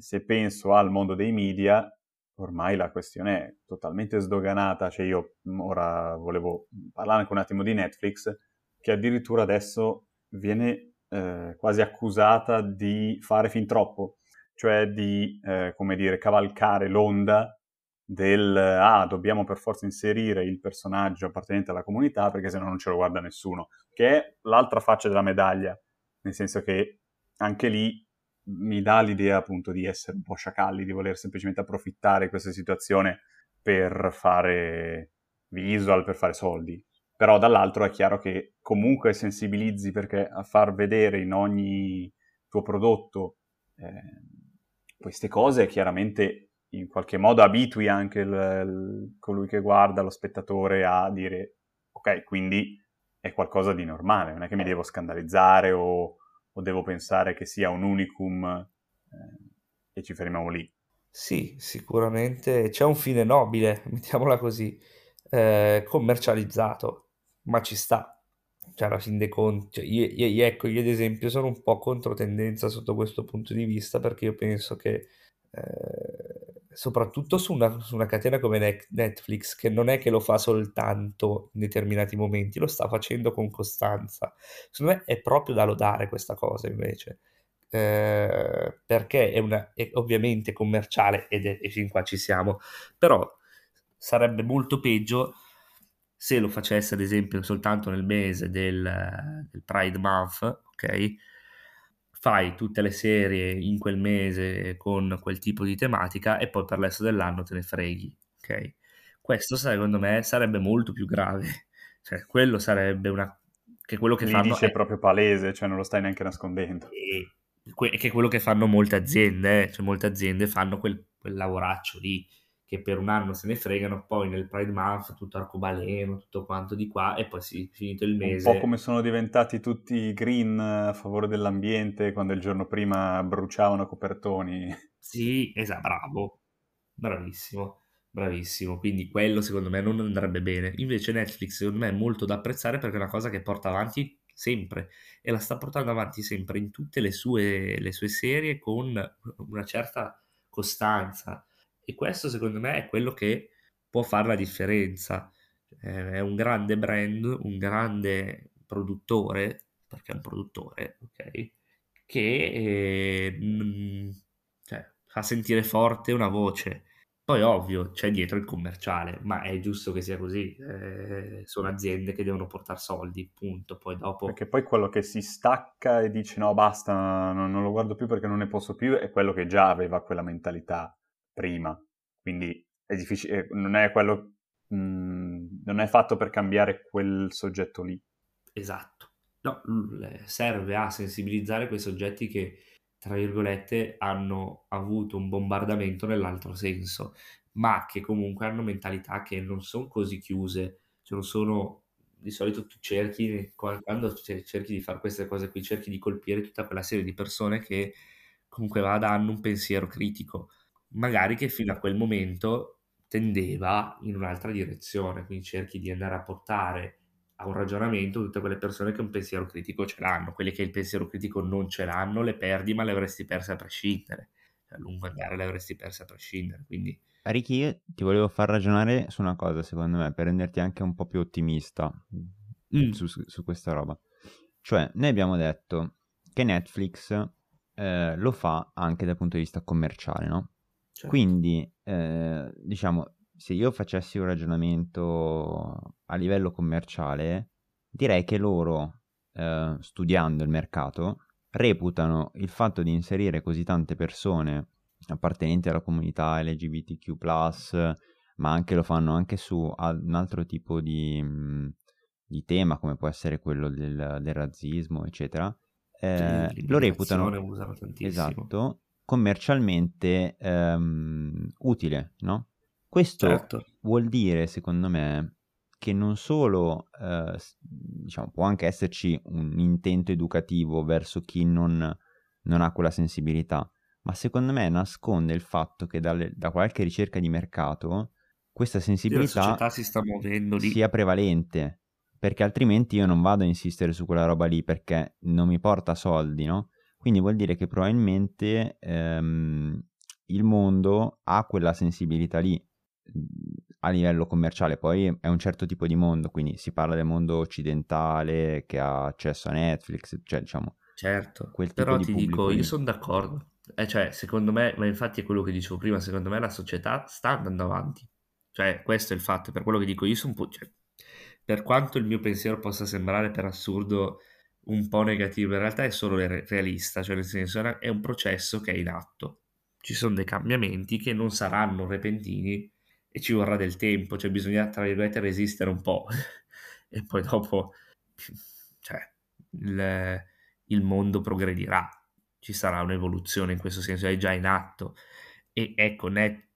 se penso al mondo dei media, ormai la questione è totalmente sdoganata. Cioè, io ora volevo parlare anche un attimo di Netflix, che addirittura adesso viene quasi accusata di fare fin troppo, cioè di, come dire, cavalcare l'onda del dobbiamo per forza inserire il personaggio appartenente alla comunità perché sennò non ce lo guarda nessuno, che è l'altra faccia della medaglia, nel senso che anche lì mi dà l'idea appunto di essere un po' sciacalli, di voler semplicemente approfittare di questa situazione per fare visual, per fare soldi. Però dall'altro è chiaro che comunque sensibilizzi, perché a far vedere in ogni tuo prodotto queste cose chiaramente in qualche modo abitui anche colui che guarda, lo spettatore, a dire ok, quindi è qualcosa di normale, non è che mi devo scandalizzare o devo pensare che sia un unicum e ci fermiamo lì. Sì, sicuramente c'è un fine nobile, mettiamola così, commercializzato, ma ci sta, cioè alla fin dei conti. Cioè, io ad esempio sono un po' controtendenza sotto questo punto di vista, perché io penso che soprattutto su una catena come Netflix, che non è che lo fa soltanto in determinati momenti, lo sta facendo con costanza. Secondo me è proprio da lodare questa cosa, invece, perché è ovviamente commerciale e fin qua ci siamo, però sarebbe molto peggio se lo facesse ad esempio soltanto nel mese del Pride Month, ok? Fai tutte le serie in quel mese con quel tipo di tematica e poi per il resto dell'anno te ne freghi, ok? Questo secondo me sarebbe molto più grave, cioè quello sarebbe che quello che fanno è proprio palese, cioè non lo stai neanche nascondendo. Che quello che fanno molte aziende, cioè molte aziende fanno quel lavoraccio lì, che per un anno se ne fregano, poi nel Pride Month tutto arcobaleno, tutto quanto di qua, e poi finito il mese. Un po' come sono diventati tutti green a favore dell'ambiente quando il giorno prima bruciavano copertoni. Sì, esatto, bravo, bravissimo. Quindi quello secondo me non andrebbe bene. Invece Netflix secondo me è molto da apprezzare perché è una cosa che porta avanti sempre, e la sta portando avanti sempre in tutte le sue serie con una certa costanza. E questo secondo me è quello che può fare la differenza. È un grande brand, un grande produttore, perché è un produttore, ok? Che cioè, fa sentire forte una voce. Poi ovvio c'è dietro il commerciale, ma è giusto che sia così, sono aziende che devono portare soldi, punto. Poi dopo, perché poi quello che si stacca e dice no basta, non lo guardo più perché non ne posso più, è quello che già aveva quella mentalità prima, quindi è difficile, non è quello, non è fatto per cambiare quel soggetto lì. Esatto, no, serve a sensibilizzare quei soggetti che, tra virgolette, hanno avuto un bombardamento nell'altro senso, ma che comunque hanno mentalità che non sono così chiuse, cioè non sono, di solito tu cerchi, quando cerchi di fare queste cose qui, cerchi di colpire tutta quella serie di persone che comunque hanno un pensiero critico, magari che fino a quel momento tendeva in un'altra direzione, quindi cerchi di andare a portare a un ragionamento tutte quelle persone che un pensiero critico ce l'hanno, quelle che il pensiero critico non ce l'hanno le perdi, ma le avresti perse a prescindere, a lungo andare le avresti perse a prescindere. Quindi Ricky, io ti volevo far ragionare su una cosa, secondo me, per renderti anche un po' più ottimista su questa roba, cioè noi abbiamo detto che Netflix lo fa anche dal punto di vista commerciale, no? Certo. Quindi, diciamo, se io facessi un ragionamento a livello commerciale, direi che loro, studiando il mercato, reputano il fatto di inserire così tante persone appartenenti alla comunità LGBTQ+, ma anche lo fanno anche su un altro tipo di tema, come può essere quello del razzismo, eccetera, lo reputano, usano tantissimo. Esatto, commercialmente utile, no? Questo certo. Vuol dire, secondo me, che non solo diciamo, può anche esserci un intento educativo verso chi non ha quella sensibilità, ma secondo me nasconde il fatto che da qualche ricerca di mercato questa sensibilità la società si sta muovendo lì, sia prevalente, perché altrimenti io non vado a insistere su quella roba lì perché non mi porta soldi, no? Quindi vuol dire che probabilmente il mondo ha quella sensibilità lì a livello commerciale. Poi è un certo tipo di mondo, quindi si parla del mondo occidentale che ha accesso a Netflix, cioè diciamo... Certo, quel tipo però di ti dico, lì. Io sono d'accordo. Cioè, secondo me, ma infatti è quello che dicevo prima, secondo me la società sta andando avanti. Cioè, questo è il fatto, per quello che dico, io sono... Cioè, per quanto il mio pensiero possa sembrare per assurdo... un po' negativo, in realtà è solo realista, cioè nel senso è un processo che è in atto, ci sono dei cambiamenti che non saranno repentini e ci vorrà del tempo, cioè bisogna, tra virgolette, resistere un po' e poi dopo, cioè, il mondo progredirà, ci sarà un'evoluzione, in questo senso è già in atto. E ecco,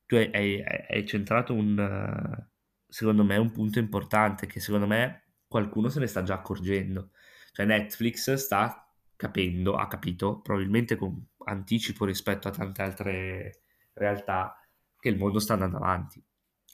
tu hai centrato un, secondo me, un punto importante che secondo me qualcuno se ne sta già accorgendo. Cioè Netflix sta capendo, ha capito, probabilmente con anticipo rispetto a tante altre realtà, che il mondo sta andando avanti.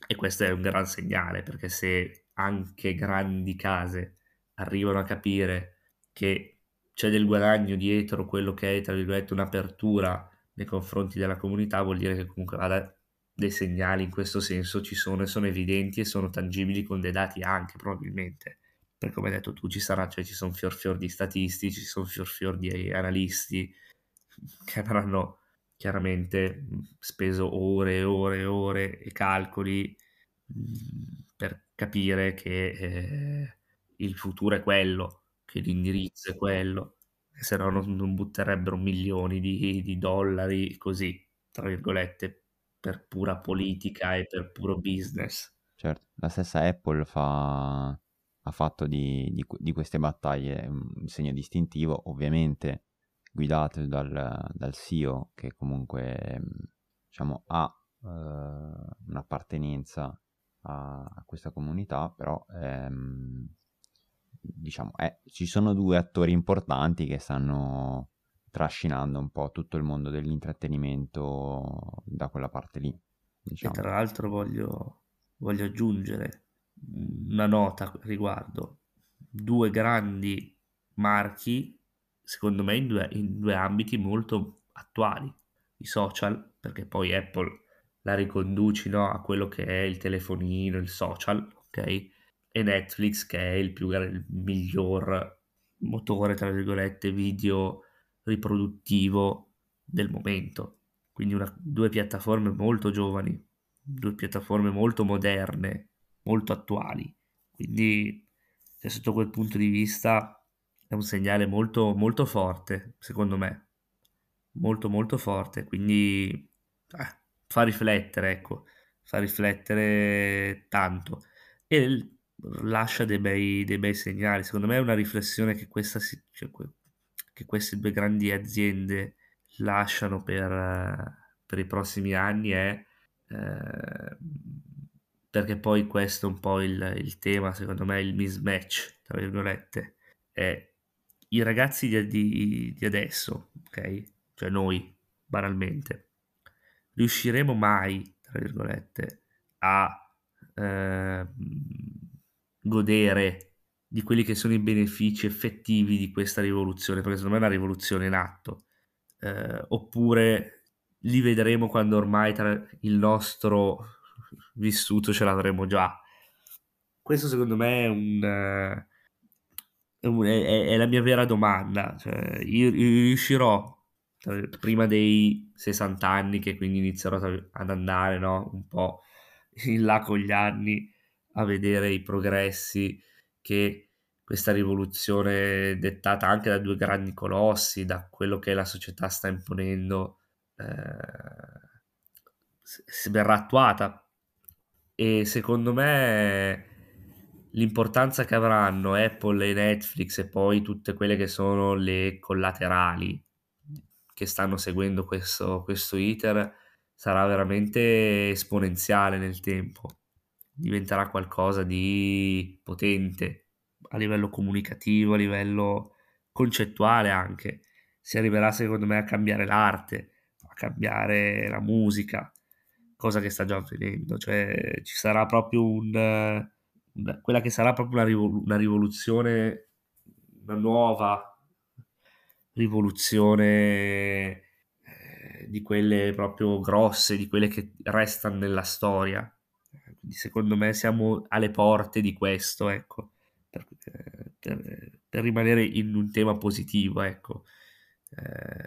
E questo è un gran segnale, perché se anche grandi case arrivano a capire che c'è del guadagno dietro quello che è, tra virgolette, un'apertura nei confronti della comunità, vuol dire che comunque vada, dei segnali in questo senso ci sono e sono evidenti e sono tangibili con dei dati anche probabilmente, perché come hai detto tu ci sarà, cioè ci sono fior di statisti, ci sono fior di analisti che avranno chiaramente speso ore e ore e ore e calcoli per capire che il futuro è quello, che l'indirizzo è quello, e se no non butterebbero milioni di dollari così, tra virgolette, per pura politica e per puro business. Certo, la stessa Apple ha fatto di queste battaglie un segno distintivo, ovviamente guidato dal CEO, che comunque diciamo ha un'appartenenza a questa comunità, però diciamo ci sono due attori importanti che stanno trascinando un po' tutto il mondo dell'intrattenimento da quella parte lì, diciamo. E tra l'altro voglio aggiungere una nota riguardo due grandi marchi, secondo me in due ambiti molto attuali: i social, perché poi Apple la riconduci, no, a quello che è il telefonino, il social, ok? E Netflix, che è il miglior motore, tra virgolette, video riproduttivo del momento. Quindi due piattaforme molto giovani, due piattaforme molto moderne, molto attuali. Quindi sotto quel punto di vista è un segnale molto, molto forte, secondo me. Molto, molto forte. Quindi fa riflettere, ecco, fa riflettere tanto e lascia dei bei segnali. Secondo me è una riflessione che queste due grandi aziende lasciano per i prossimi anni perché poi questo è un po' il tema, secondo me, il mismatch, tra virgolette, è i ragazzi di adesso, ok? Cioè noi, banalmente, riusciremo mai, tra virgolette, a godere di quelli che sono i benefici effettivi di questa rivoluzione, perché secondo me è una rivoluzione in atto, oppure li vedremo quando ormai il nostro vissuto ce l'avremo già. Questo secondo me è la mia vera domanda, cioè, io riuscirò prima dei 60 anni, che quindi inizierò ad andare, no, un po' in là con gli anni, a vedere i progressi che questa rivoluzione, dettata anche da due grandi colossi, da quello che la società sta imponendo, si verrà attuata. E secondo me l'importanza che avranno Apple e Netflix, e poi tutte quelle che sono le collaterali che stanno seguendo questo iter, sarà veramente esponenziale nel tempo. Diventerà qualcosa di potente a livello comunicativo, a livello concettuale anche. Si arriverà, secondo me, a cambiare l'arte, a cambiare la musica, cosa che sta già avvenendo. Cioè ci sarà proprio quella che sarà proprio una rivoluzione, una nuova rivoluzione di quelle proprio grosse, di quelle che restano nella storia. Quindi secondo me siamo alle porte di questo, ecco, per rimanere in un tema positivo, ecco.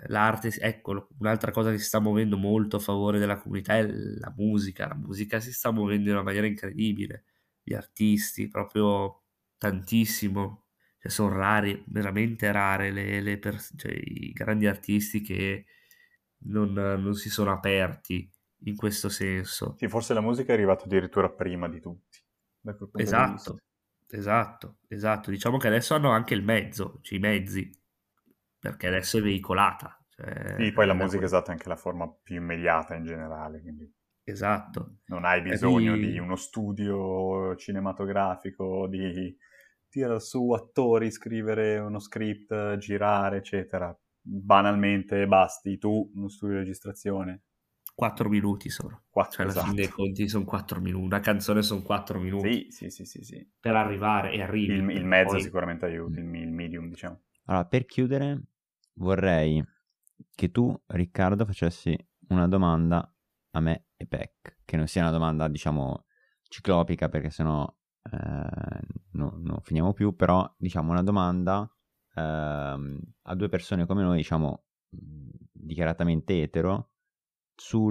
L'arte, ecco, un'altra cosa che si sta muovendo molto a favore della comunità è la musica si sta muovendo in una maniera incredibile, gli artisti proprio tantissimo. Sono rari, veramente rare cioè, i grandi artisti che non si sono aperti in questo senso. Sì, forse la musica è arrivata addirittura prima di tutti. Esatto. Diciamo che adesso hanno anche i mezzi, perché adesso è veicolata. Cioè, sì, poi la musica è stata anche la forma più immediata in generale, quindi. Esatto. Non hai bisogno di uno studio cinematografico, di su attori, scrivere uno script, girare, eccetera. Banalmente basti tu uno studio di registrazione, 4 minuti solo, cioè, esatto. Alla fine dei conti sono 4 minuti, una canzone sono 4 minuti, sì. Per arrivare e arrivi il mezzo poi. Sicuramente aiuta il medium, diciamo. Allora, per chiudere vorrei che tu, Riccardo, facessi una domanda a me e Peck, che non sia una domanda diciamo ciclopica, perché sennò non finiamo più, però diciamo una domanda a due persone come noi, diciamo dichiaratamente etero, su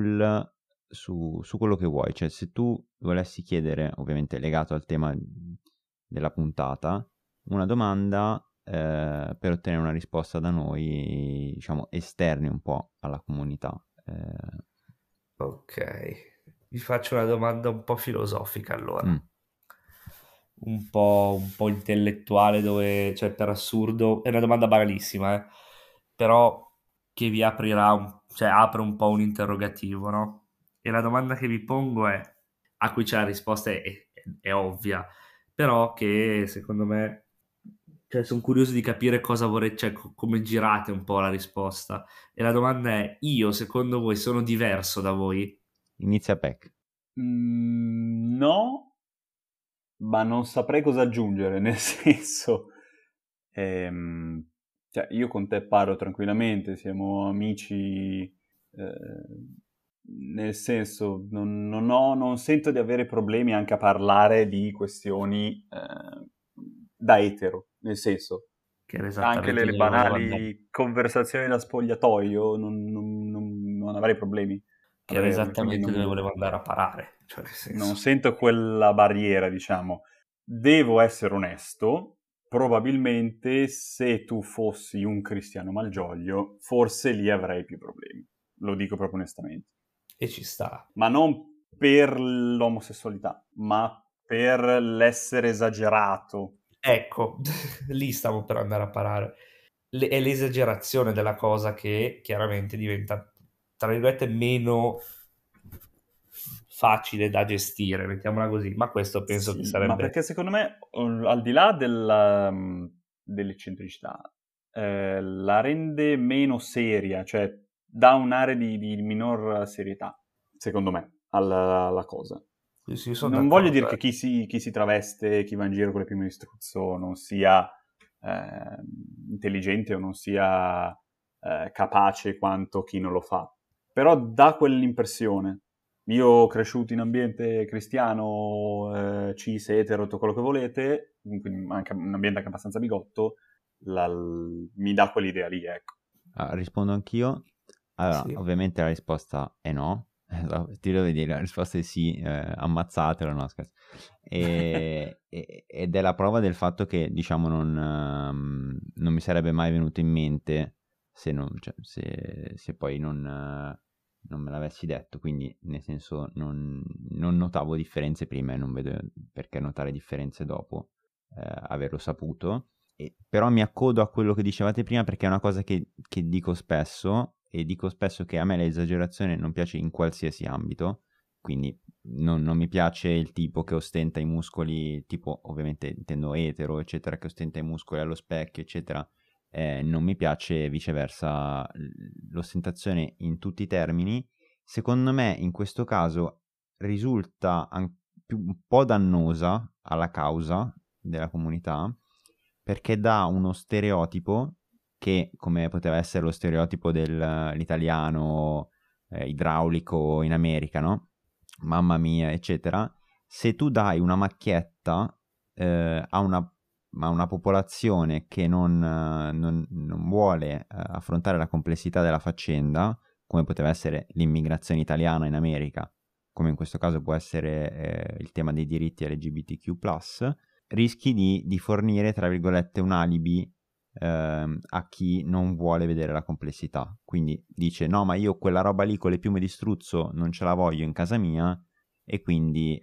quello che vuoi, cioè se tu volessi chiedere, ovviamente legato al tema della puntata, una domanda per ottenere una risposta da noi, diciamo esterni un po' alla comunità. Ok, vi faccio una domanda un po' filosofica allora, un po' intellettuale, dove, cioè, per assurdo, è una domanda banalissima, però che vi aprirà apre un po' un interrogativo, no? E la domanda che vi pongo è, a cui c'è la risposta è ovvia, però che secondo me, cioè, sono curioso di capire cosa vorrei, cioè, come girate un po' la risposta. E la domanda è: io secondo voi sono diverso da voi? Inizia Peck. No, ma non saprei cosa aggiungere, nel senso cioè, io con te parlo tranquillamente, siamo amici, nel senso non sento di avere problemi anche a parlare di questioni da etero, nel senso che anche le banali conversazioni da spogliatoio non avrei problemi. Che era esattamente dove volevo andare a parare, cioè, nel senso, non sento quella barriera, diciamo. Devo essere onesto, probabilmente se tu fossi un Cristiano Malgioglio, forse lì avrei più problemi. Lo dico proprio onestamente. E ci sta. Ma non per l'omosessualità, ma per l'essere esagerato. Ecco, lì stavo per andare a parare. È l'esagerazione della cosa che chiaramente diventa, tra virgolette, meno facile da gestire, mettiamola così, ma questo penso che sarebbe... Ma perché secondo me, al di là dell'eccentricità, la rende meno seria, cioè dà un'area di minor serietà, secondo me, alla cosa. Sì, non voglio dire che chi si traveste, chi va in giro con le piume di struzzo, non sia intelligente o non sia capace quanto chi non lo fa. Però dà quell'impressione. Io, cresciuto in ambiente cristiano, cis, etero, tutto quello che volete, anche un ambiente anche abbastanza bigotto, mi dà quell'idea lì, ecco. Ah, rispondo anch'io? Allora, sì. Ovviamente la risposta è no. Ti devo dire, la risposta è sì, ammazzatelo, no scherzo. Ed è la prova del fatto che, diciamo, non mi sarebbe mai venuto in mente se poi non me l'avessi detto, quindi nel senso non notavo differenze prima e non vedo perché notare differenze dopo averlo saputo. Però mi accodo a quello che dicevate prima, perché è una cosa che dico spesso, e dico spesso che a me l'esagerazione non piace in qualsiasi ambito, quindi non mi piace il tipo che ostenta i muscoli, tipo ovviamente intendo etero eccetera, che ostenta i muscoli allo specchio eccetera. Non mi piace viceversa l'ostentazione in tutti i termini. Secondo me in questo caso risulta un po' dannosa alla causa della comunità, perché dà uno stereotipo che, come poteva essere lo stereotipo dell'italiano idraulico in America, no? Mamma mia eccetera. Se tu dai una macchietta a una popolazione che non vuole affrontare la complessità della faccenda, come poteva essere l'immigrazione italiana in America, come in questo caso può essere il tema dei diritti LGBTQ+, rischi di fornire, tra virgolette, un alibi a chi non vuole vedere la complessità. Quindi dice: no, ma io quella roba lì con le piume di struzzo non ce la voglio in casa mia, e quindi...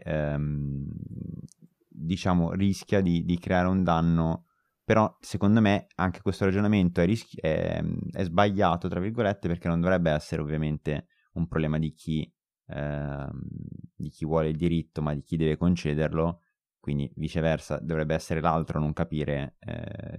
diciamo rischia di creare un danno. Però secondo me anche questo ragionamento è sbagliato, tra virgolette, perché non dovrebbe essere ovviamente un problema di chi vuole il diritto, ma di chi deve concederlo. Quindi viceversa dovrebbe essere l'altro a non capire,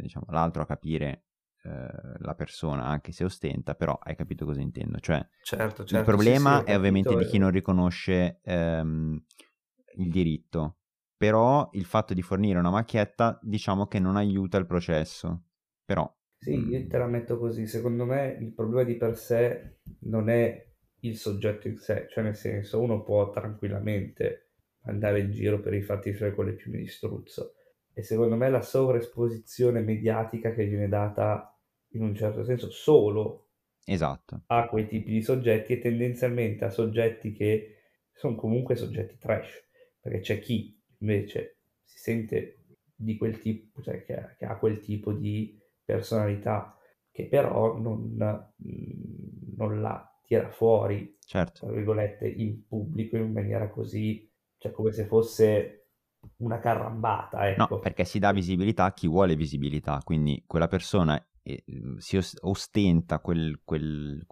diciamo l'altro a capire la persona anche se ostenta. Però hai capito cosa intendo, cioè certo, il problema sì, è ovviamente di chi non riconosce il diritto. Però il fatto di fornire una macchietta, diciamo che non aiuta il processo, però... Sì, io te la metto così. Secondo me il problema di per sé non è il soggetto in sé, cioè nel senso uno può tranquillamente andare in giro per i fatti suoi con le piume di struzzo, e secondo me la sovraesposizione mediatica che viene data in un certo senso solo esatto. a quei tipi di soggetti, e tendenzialmente a soggetti che sono comunque soggetti trash, perché c'è chi invece si sente di quel tipo, cioè che ha quel tipo di personalità che però non la tira fuori, certo. tra virgolette, in pubblico in maniera così, cioè come se fosse una carambata, ecco. No, perché si dà visibilità a chi vuole visibilità, quindi quella persona si ostenta quel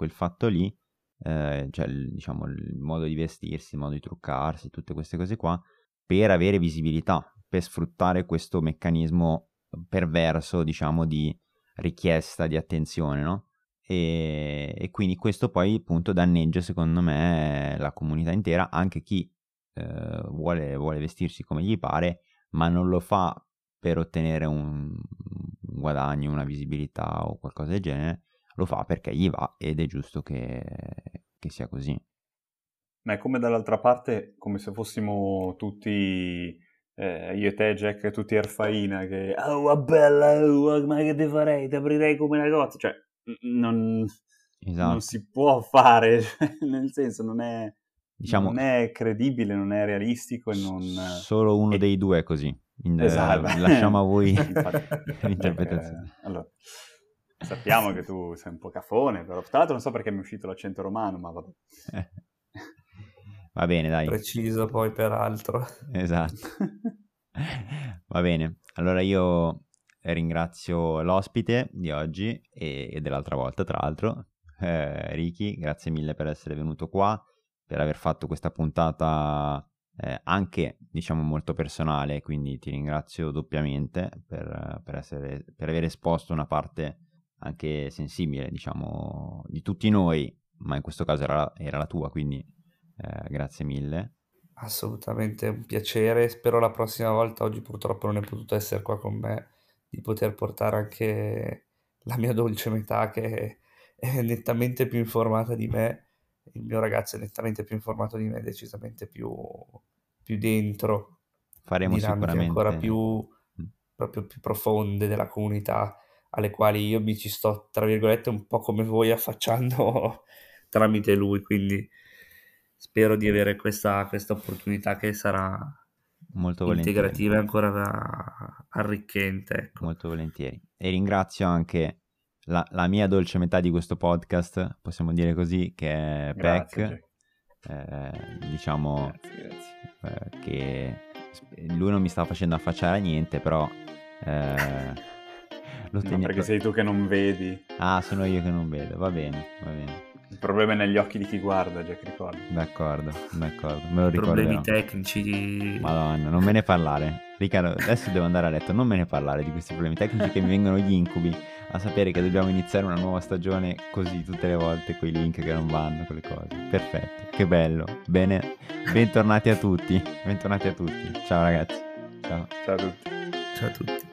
fatto lì, cioè diciamo il modo di vestirsi, il modo di truccarsi, tutte queste cose qua, per avere visibilità, per sfruttare questo meccanismo perverso, diciamo, di richiesta di attenzione, no? E quindi questo poi appunto danneggia secondo me la comunità intera, anche chi vuole vestirsi come gli pare, ma non lo fa per ottenere un guadagno, una visibilità o qualcosa del genere, lo fa perché gli va ed è giusto che sia così. Ma è come dall'altra parte, come se fossimo tutti, io e te Jack, tutti erfaina che oh bella, ma che ti farei? Ti aprirei come una cozza, cioè non si può fare, nel senso non è, diciamo, non è credibile, non è realistico, solo uno dei due è così. Esatto. Lasciamo a voi l'interpretazione. Allora, sappiamo che tu sei un po' cafone, però tra l'altro non so perché mi è uscito l'accento romano, ma vabbè. Va bene, dai. Preciso poi peraltro. Esatto. Va bene. Allora io ringrazio l'ospite di oggi e dell'altra volta, tra l'altro. Ricky, grazie mille per essere venuto qua, per aver fatto questa puntata anche, diciamo, molto personale, quindi ti ringrazio doppiamente per aver esposto una parte anche sensibile, diciamo, di tutti noi, ma in questo caso era la tua, quindi grazie mille. Assolutamente un piacere, spero la prossima volta, oggi purtroppo non è potuto essere qua con me, di poter portare anche la mia dolce metà che è nettamente più informata di me, il mio ragazzo è nettamente più informato di me, decisamente più dentro, faremo sicuramente ancora più profonde della comunità, alle quali io mi ci sto, tra virgolette, un po' come voi affacciando tramite lui, quindi spero di avere questa opportunità che sarà molto integrativa e ancora arricchente, ecco. Molto volentieri, e ringrazio anche la mia dolce metà di questo podcast, possiamo dire così, che è Peck, diciamo, grazie. Che lui non mi sta facendo affacciare a niente, però lo tengo... No, perché sei tu che non vedi. Ah, sono io che non vedo, va bene. Il problema è negli occhi di chi guarda, Jack, ricordo. D'accordo, me lo ricorderò. Problemi tecnici. Madonna, non me ne parlare. Riccardo, adesso devo andare a letto, non me ne parlare di questi problemi tecnici che mi vengono gli incubi a sapere che dobbiamo iniziare una nuova stagione così tutte le volte, quei link che non vanno, quelle cose. Perfetto, che bello. Bene, bentornati a tutti. Ciao ragazzi. Ciao a tutti.